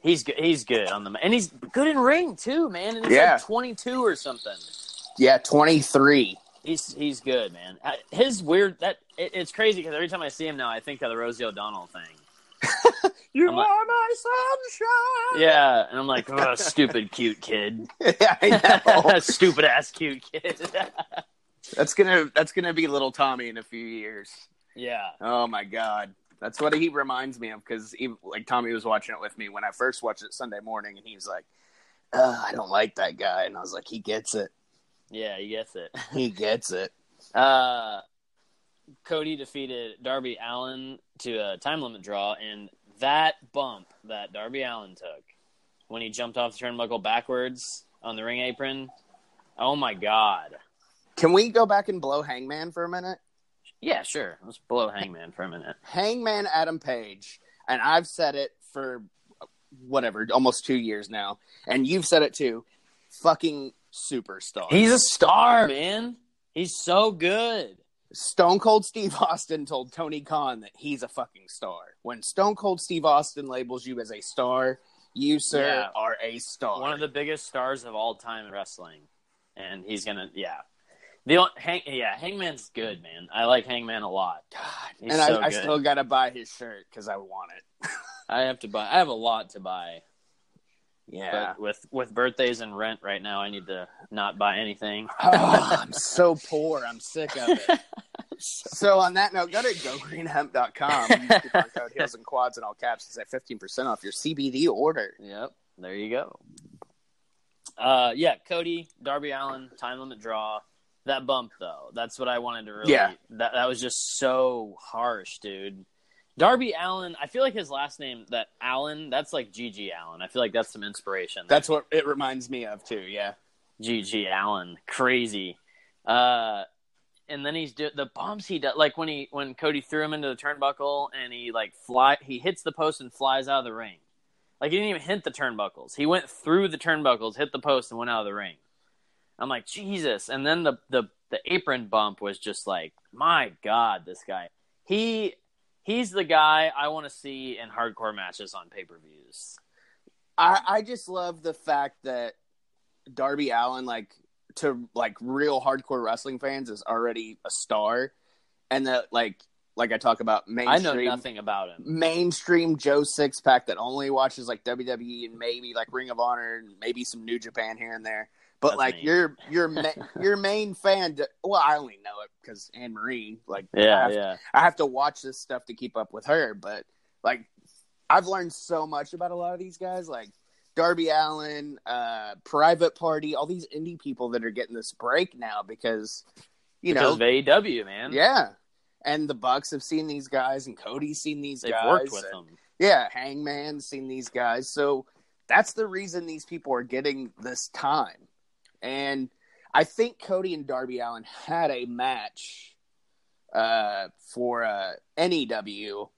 He's good on the and he's good in ring too, man. And he's like 22 or something. Yeah, 23. He's good, man. His weird it's crazy because every time I see him now, I think of the Rosie O'Donnell thing. You are my sunshine. Yeah, and I'm like, oh, stupid cute kid. Yeah, I know. Stupid ass cute kid. That's gonna be little Tommy in a few years. Yeah. Oh my God, that's what he reminds me of because like Tommy was watching it with me when I first watched it Sunday morning, and he was like, oh, I don't like that guy, and I was like, he gets it. Yeah, he gets it. He gets it. Cody defeated Darby Allin to a time limit draw, and that bump that Darby Allin took when he jumped off the turnbuckle backwards on the ring apron, Oh, my God. Can we go back and blow Hangman for a minute? Yeah, sure. Let's blow Hangman for a minute. Hangman Adam Page, and I've said it for, whatever, almost 2 years now, and you've said it too, fucking superstar. He's a star, man. He's so good. Stone Cold Steve Austin told Tony Khan that he's a fucking star. When Stone Cold Steve Austin labels you as a star, you, sir, are a star. One of the biggest stars of all time in wrestling. And he's going to, Hangman's good, man. I like Hangman a lot. God, he's and so I still got to buy his shirt because I want it. I have a lot to buy. Yeah. But with birthdays and rent right now, I need to not buy anything. Oh, I'm so poor. I'm sick of it. So on that note, go to GoGreenHemp.com. Use coupon code Heels and Quads in all caps. It's at 15% off your CBD order. Yep. There you go. Cody, Darby Allin, time limit draw. That bump, though, that's what I wanted to really... Yeah. That was just so harsh, dude. Darby Allin, I feel like his last name, that Allen, that's like Gigi Allen. I feel like that's some inspiration. That's what it reminds me of, too, yeah. Gigi Allen. Crazy. And then he's the bombs he does, like when Cody threw him into the turnbuckle and he hits the post and flies out of the ring. Like, he didn't even hit the turnbuckles. He went through the turnbuckles, hit the post, and went out of the ring. I'm like, Jesus. And then the apron bump was just like, my God, this guy. He's the guy I want to see in hardcore matches on pay-per-views. I just love the fact that Darby Allin, to real hardcore wrestling fans, is already a star. And that, like I talk about mainstream... I know nothing about him. Mainstream Joe Sixpack that only watches, WWE and maybe, Ring of Honor and maybe some New Japan here and there. But, your main fan... Well, I only know it because Anne-Marie. I have to watch this stuff to keep up with her. But, I've learned so much about a lot of these guys. Darby Allin, Private Party, all these indie people that are getting this break now because of AEW, man. Yeah. And the Bucks have seen these guys, and Cody's seen these guys. They've worked with them. Yeah, Hangman's seen these guys. So that's the reason these people are getting this time. And I think Cody and Darby Allin had a match for NEW,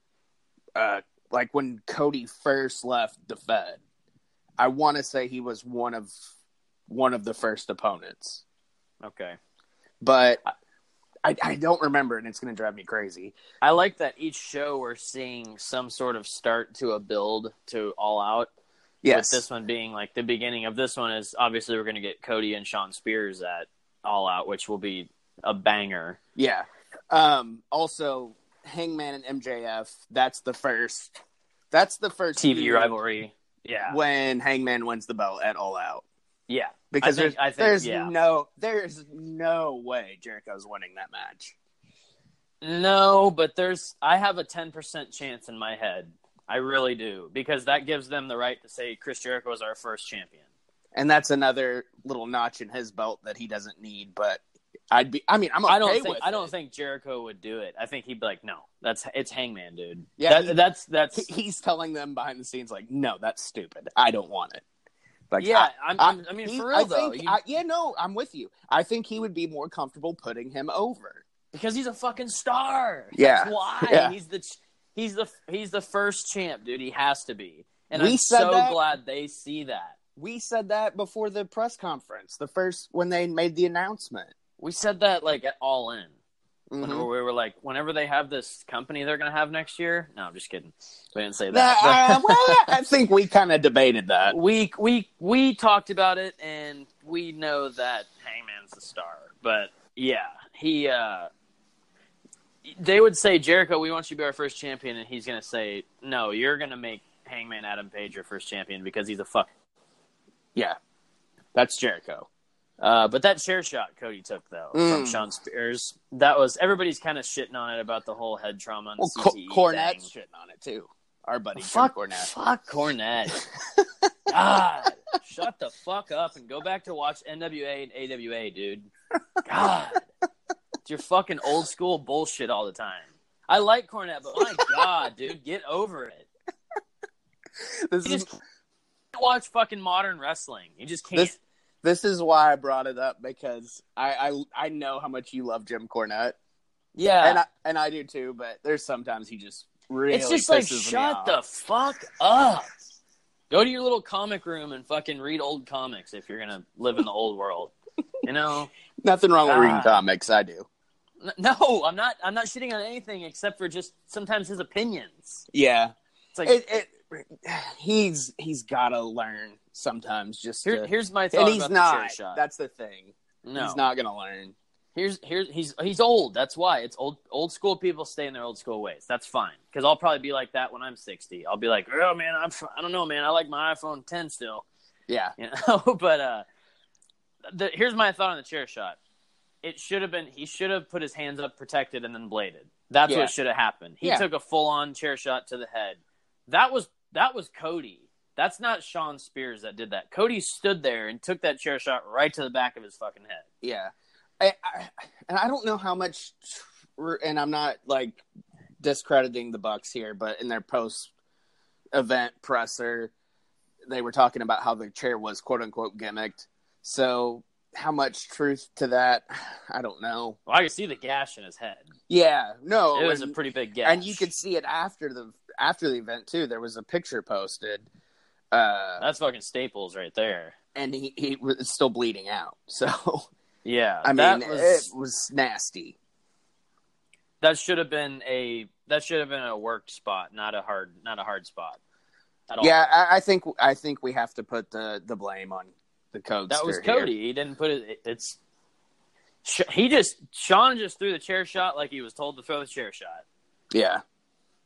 when Cody first left the Fed. I want to say he was one of the first opponents. Okay, but I don't remember, and it's going to drive me crazy. I like that each show we're seeing some sort of start to a build to All Out. Yes. With this one being the beginning of this one is obviously we're going to get Cody and Shawn Spears at All Out, which will be a banger. Yeah. Also, Hangman and MJF. That's the first TV rivalry. Yeah. When Hangman wins the belt at All Out. Yeah. Because there's no way Jericho's winning that match. No, but I have a 10% chance in my head. I really do. Because that gives them the right to say Chris Jericho is our first champion. And that's another little notch in his belt that he doesn't need, but I'm okay with it. I don't think Jericho would do it. I think he'd be like, no, it's Hangman, dude. Yeah, he's telling them behind the scenes, no, that's stupid. I don't want it. For real though. I'm with you. I think he would be more comfortable putting him over because he's a fucking star. Yeah, that's why he's the first champ, dude. He has to be, and I'm so glad they see that. We said that before the press conference, the first when they made the announcement. We said that at All In. Mm-hmm. Whenever we were whenever they have this company they're going to have next year. No, I'm just kidding. We didn't say that. I think we kind of debated that. We talked about it, and we know that Hangman's the star. But, yeah, he they would say, Jericho, we want you to be our first champion, and he's going to say, no, you're going to make Hangman Adam Page your first champion because he's a fuck. Yeah, that's Jericho. But that chair shot Cody took, though, from Shawn Spears, that was everybody's kind of shitting on it about the whole head trauma. And Cornette's shitting on it, too. Our buddy Cornette. Fuck Cornette. God, shut the fuck up and go back to watch NWA and AWA, dude. God, it's your fucking old school bullshit all the time. I like Cornette, but my God, dude, get over it. This is... You just can't watch fucking modern wrestling. You just can't. This is why I brought it up, because I know how much you love Jim Cornette. Yeah. And I do too, but there's sometimes he just really pisses me off. It's just like, shut the fuck up. Go to your little comic room and fucking read old comics if you're going to live in the old world. You know? Nothing wrong with reading comics. I do. No, I'm not shitting on anything except for just sometimes his opinions. Yeah. It's like... He's got to learn sometimes. Just here's my thought. And he's about not. The chair shot. That's the thing. No, he's not going to learn. He's old. That's why it's old school people stay in their old school ways. That's fine, because I'll probably be like that when I'm 60. I'll be like, oh man, I don't know, man. I like my iPhone 10 still. Yeah, you know. But here's my thought on the chair shot. It should have been he should have put his hands up, protected, and then bladed. That's what should have happened. He took a full on chair shot to the head. That was Cody. That's not Sean Spears that did that. Cody stood there and took that chair shot right to the back of his fucking head. Yeah. I don't know how much, and I'm not, like, discrediting the Bucks here, but in their post-event presser, they were talking about how the chair was, quote-unquote, gimmicked. So how much truth to that? I don't know. Well, I could see the gash in his head. Yeah. No. It was a pretty big gash. And you could see it after the event too. There was a picture posted. That's fucking Staples right there. And he was still bleeding out. So yeah, I mean, it was nasty. That should have been a worked spot, not a hard spot at all. Yeah, I think we have to put the blame on the coach. That was Cody. Here. He didn't put it. Sean just threw the chair shot like he was told to throw the chair shot. Yeah.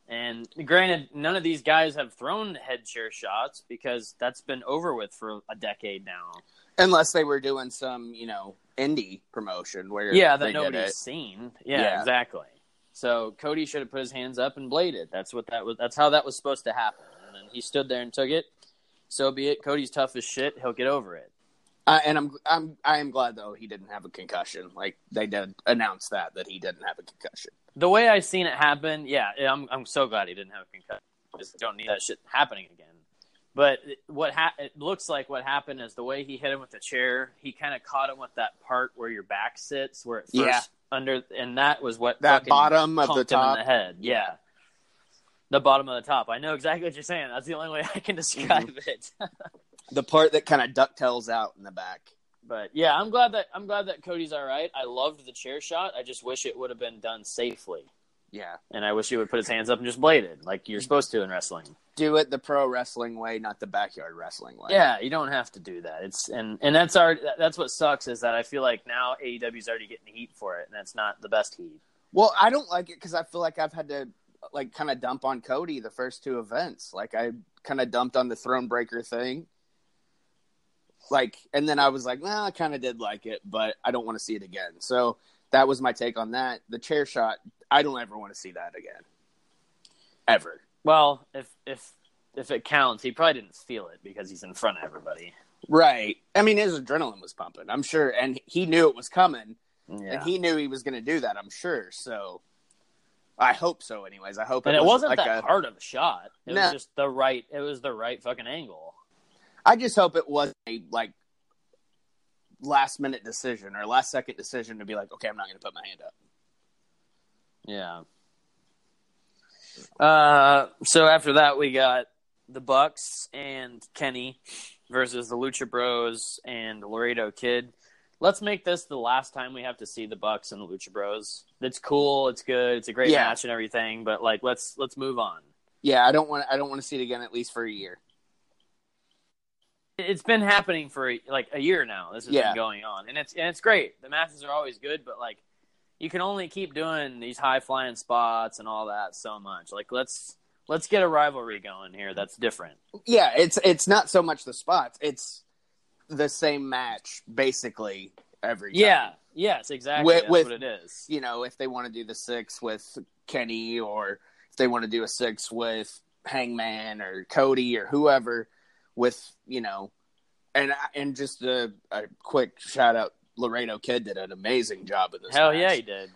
And granted, none of these guys have thrown head chair shots because that's been over with for a decade now. Unless they were doing some, you know, indie promotion where that nobody's seen. Yeah, exactly. So Cody should have put his hands up and bladed. That's how that was supposed to happen. And then he stood there and took it. So be it. Cody's tough as shit. He'll get over it. I am glad though he didn't have a concussion. Like they did announce that he didn't have a concussion. The way I seen it happen, yeah, I'm so glad he didn't have a concussion. Just don't need that shit happening again. But it looks like what happened is the way he hit him with the chair, he kind of caught him with that part where your back sits, where it first under, and that was what that bottom of the top him in the head, yeah. The bottom of the top. I know exactly what you're saying. That's the only way I can describe it. The part that kind of ducktails out in the back. But yeah, I'm glad that Cody's all right. I loved the chair shot. I just wish it would have been done safely. Yeah. And I wish he would put his hands up and just bladed like you're supposed to in wrestling. Do it the pro wrestling way, not the backyard wrestling way. Yeah, you don't have to do that. It's and that's what sucks is that I feel like now AEW's already getting heat for it, and that's not the best heat. Well, I don't like it because I feel like I've had to like kind of dump on Cody the first two events. Like I kind of dumped on the Thronebreaker thing. Like, and then I was like, well, I kind of did like it, but I don't want to see it again. So that was my take on that. The chair shot, I don't ever want to see that again. Ever. Well, if it counts, he probably didn't feel it because he's in front of everybody. Right. I mean, his adrenaline was pumping, I'm sure. And he knew it was coming. Yeah. And he knew he was going to do that, I'm sure. So I hope so anyways. I hope it wasn't like that hard of a shot. It was just the right fucking angle. I just hope it wasn't a, like, last-minute decision or last-second decision to be like, okay, I'm not going to put my hand up. Yeah. So after that, we got the Bucks and Kenny versus the Lucha Bros and Laredo Kid. Let's make this the last time we have to see the Bucks and the Lucha Bros. That's cool. It's good. It's a great match and everything, but, like, let's move on. Yeah, I don't want to see it again at least for a year. It's been happening for like a year now. This has been going on, and it's great. The matches are always good, but like you can only keep doing these high flying spots and all that so much. Like let's get a rivalry going here that's different. Yeah, it's not so much the spots; it's the same match basically every time. Yeah, yes, exactly. That's what it is. You know, if they want to do the 6 with Kenny, or if they want to do a 6 with Hangman or Cody or whoever. With, you know, and just a quick shout out, Laredo Kid did an amazing job in this match. Yeah, he did.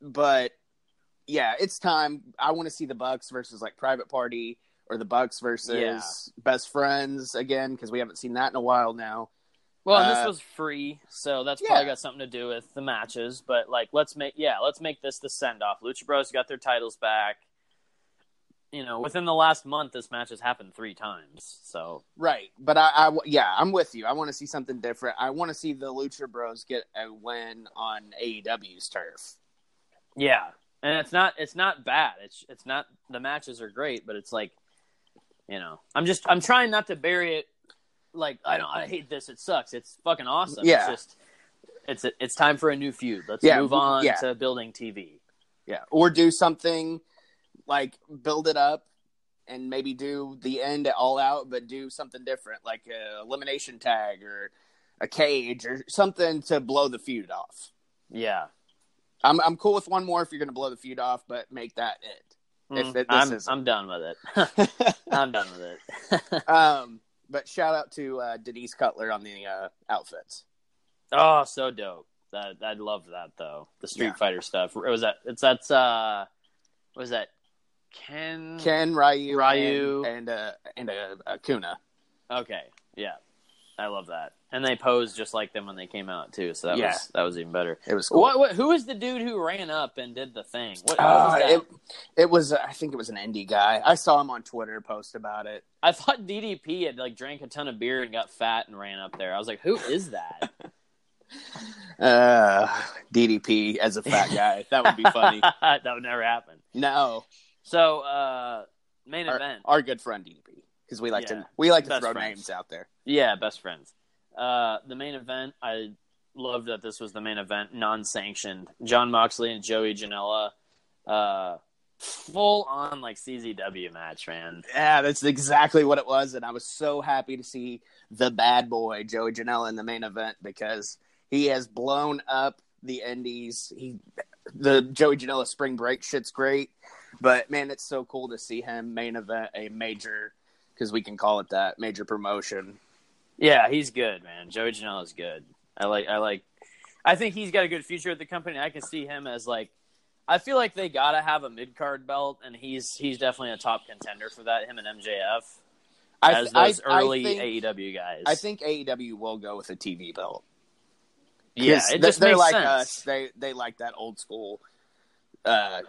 But yeah, it's time. I want to see the Bucks versus like Private Party or the Bucks versus Best Friends again because we haven't seen that in a while now. Well, and this was free, so that's probably got something to do with the matches. But like, let's make this the send off. Lucha Bros got their titles back. You know, within the last month, this match has happened 3 times. So right, but I'm with you. I want to see something different. I want to see the Lucha Bros get a win on AEW's turf. Yeah, and it's not bad. It's not, the matches are great, but it's like, you know, I'm trying not to bury it. Like, I hate this. It sucks. It's fucking awesome. Yeah. It's time for a new feud. Let's move on to building TV. Yeah, or do something. Like, build it up and maybe do the end at All Out, but do something different, like an elimination tag or a cage or something to blow the feud off. Yeah. I'm cool with one more if you're going to blow the feud off, but make that it. I'm done with it. I'm done with it. But shout out to Denise Cutler on the outfits. Oh, so dope. I love that, though. The Street Fighter stuff. What was that? Ken, Ryu, and Kuna. Okay, yeah, I love that. And they posed just like them when they came out too, so that was even better. It was cool. What? Who was the dude who ran up and did the thing? What was that? It was. I think it was an indie guy. I saw him on Twitter post about it. I thought DDP had like drank a ton of beer and got fat and ran up there. I was like, who is that? DDP as a fat guy. That would be funny. That would never happen. No. So, main event. Our good friend DDP, because we like to throw names out there. Yeah, best friends. The main event. I love that this was the main event, non-sanctioned. Jon Moxley and Joey Janela, full on like CZW match, man. Yeah, that's exactly what it was, and I was so happy to see the bad boy Joey Janela in the main event because he has blown up the indies. The Joey Janela spring break shit's great. But, man, it's so cool to see him main event a major, because we can call it that, major promotion. Yeah, he's good, man. Joey Janela's good. I think he's got a good future at the company. I can see him as, like, I feel like they got to have a mid-card belt, and he's definitely a top contender for that, him and MJF, as those early AEW guys. I think AEW will go with a TV belt. Yeah, they're like sense. Us. They like that old school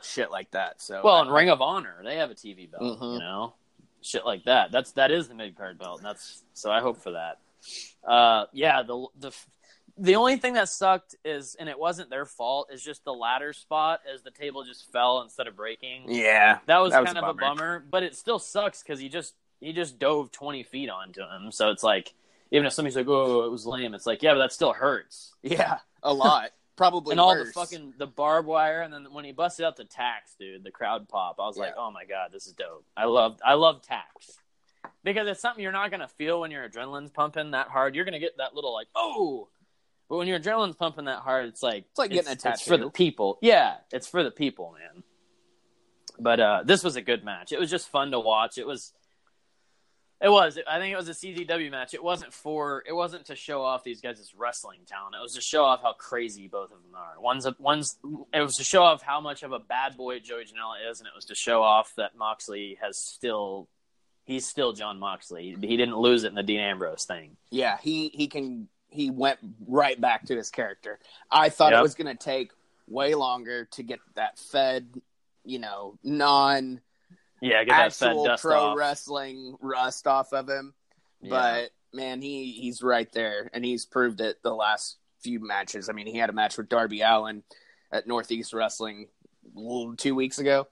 shit like that. So in Ring of Honor, they have a TV belt, you know, shit like that. That is the mid card belt, and so I hope for that. The only thing that sucked is, and it wasn't their fault, is just the ladder spot as the table just fell instead of breaking. Yeah, that was kind of a bummer, but it still sucks because he just dove 20 feet onto him. So it's like, even if somebody's like, "Oh, it was lame," it's like, yeah, but that still hurts. Yeah, a lot. Probably and worse. All the fucking the barbed wire, and then when he busted out the tax, dude, the crowd pop. I was like, "Oh my god, this is dope." I love tax because it's something you're not gonna feel when your adrenaline's pumping that hard. You're gonna get that little like, "Oh," but when your adrenaline's pumping that hard, it's like getting a tattoo. It's for the people. Yeah, it's for the people, man. But this was a good match. It was just fun to watch. It was. I think it was a CZW match. It wasn't to show off these guys' wrestling talent. It was to show off how crazy both of them are. It was to show off how much of a bad boy Joey Janela is, and it was to show off that Moxley he's still Jon Moxley. He didn't lose it in the Dean Ambrose thing. Yeah, he went right back to his character. I thought it was going to take way longer to get that fed, you know, non. Yeah, get that fed dust pro off. Wrestling rust off of him, but man, he's right there, and he's proved it the last few matches. I mean, he had a match with Darby Allin at Northeast Wrestling 2 weeks ago,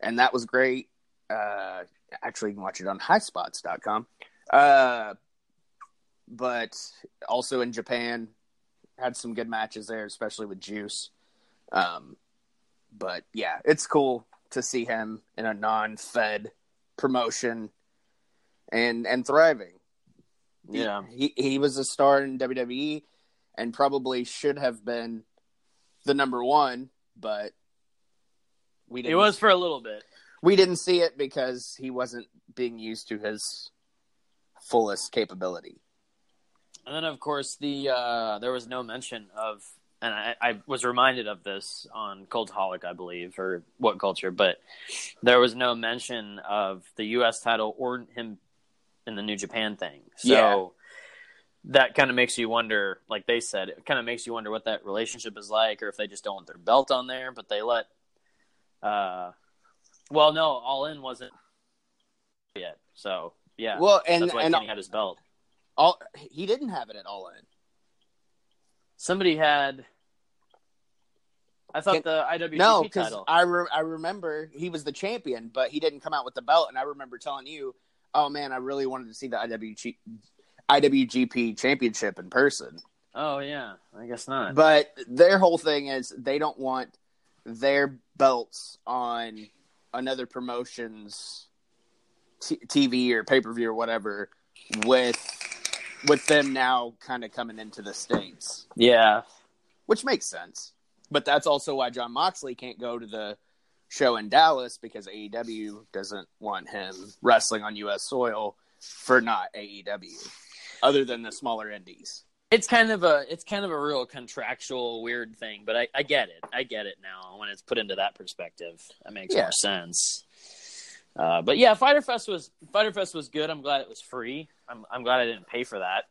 and that was great. Actually, you can watch it on highspots.com. But also in Japan, had some good matches there, especially with Juice. But yeah, it's cool to see him in a non-fed promotion and thriving. Yeah. He was a star in WWE and probably should have been the number one, but we didn't. It was for a little bit. We didn't see it because he wasn't being used to his fullest capability. And then, of course, there was no mention of, and I was reminded of this on Cultaholic, I believe, or What Culture, but there was no mention of the U.S. title or him in the New Japan thing. So that kind of makes you wonder, like they said, it kind of makes you wonder what that relationship is like, or if they just don't want their belt on there, but they let well, no, All In wasn't yet. So, yeah. Well, and that's why Kenny had his belt. He didn't have it at All In. Somebody had the IWGP title. No, because I remember he was the champion, but he didn't come out with the belt, and I remember telling you, oh, man, I really wanted to see the IWGP championship in person. Oh, yeah. I guess not. But their whole thing is they don't want their belts on another promotion's TV or pay-per-view or whatever with them now kind of coming into the States. Yeah. Which makes sense. But that's also why John Moxley can't go to the show in Dallas, because AEW doesn't want him wrestling on U.S. soil for not AEW, other than the smaller indies. It's kind of a real contractual weird thing, but I get it. I get it now when it's put into that perspective. That makes more sense. But yeah, Fyter Fest was good. I'm glad it was free. I'm glad I didn't pay for that,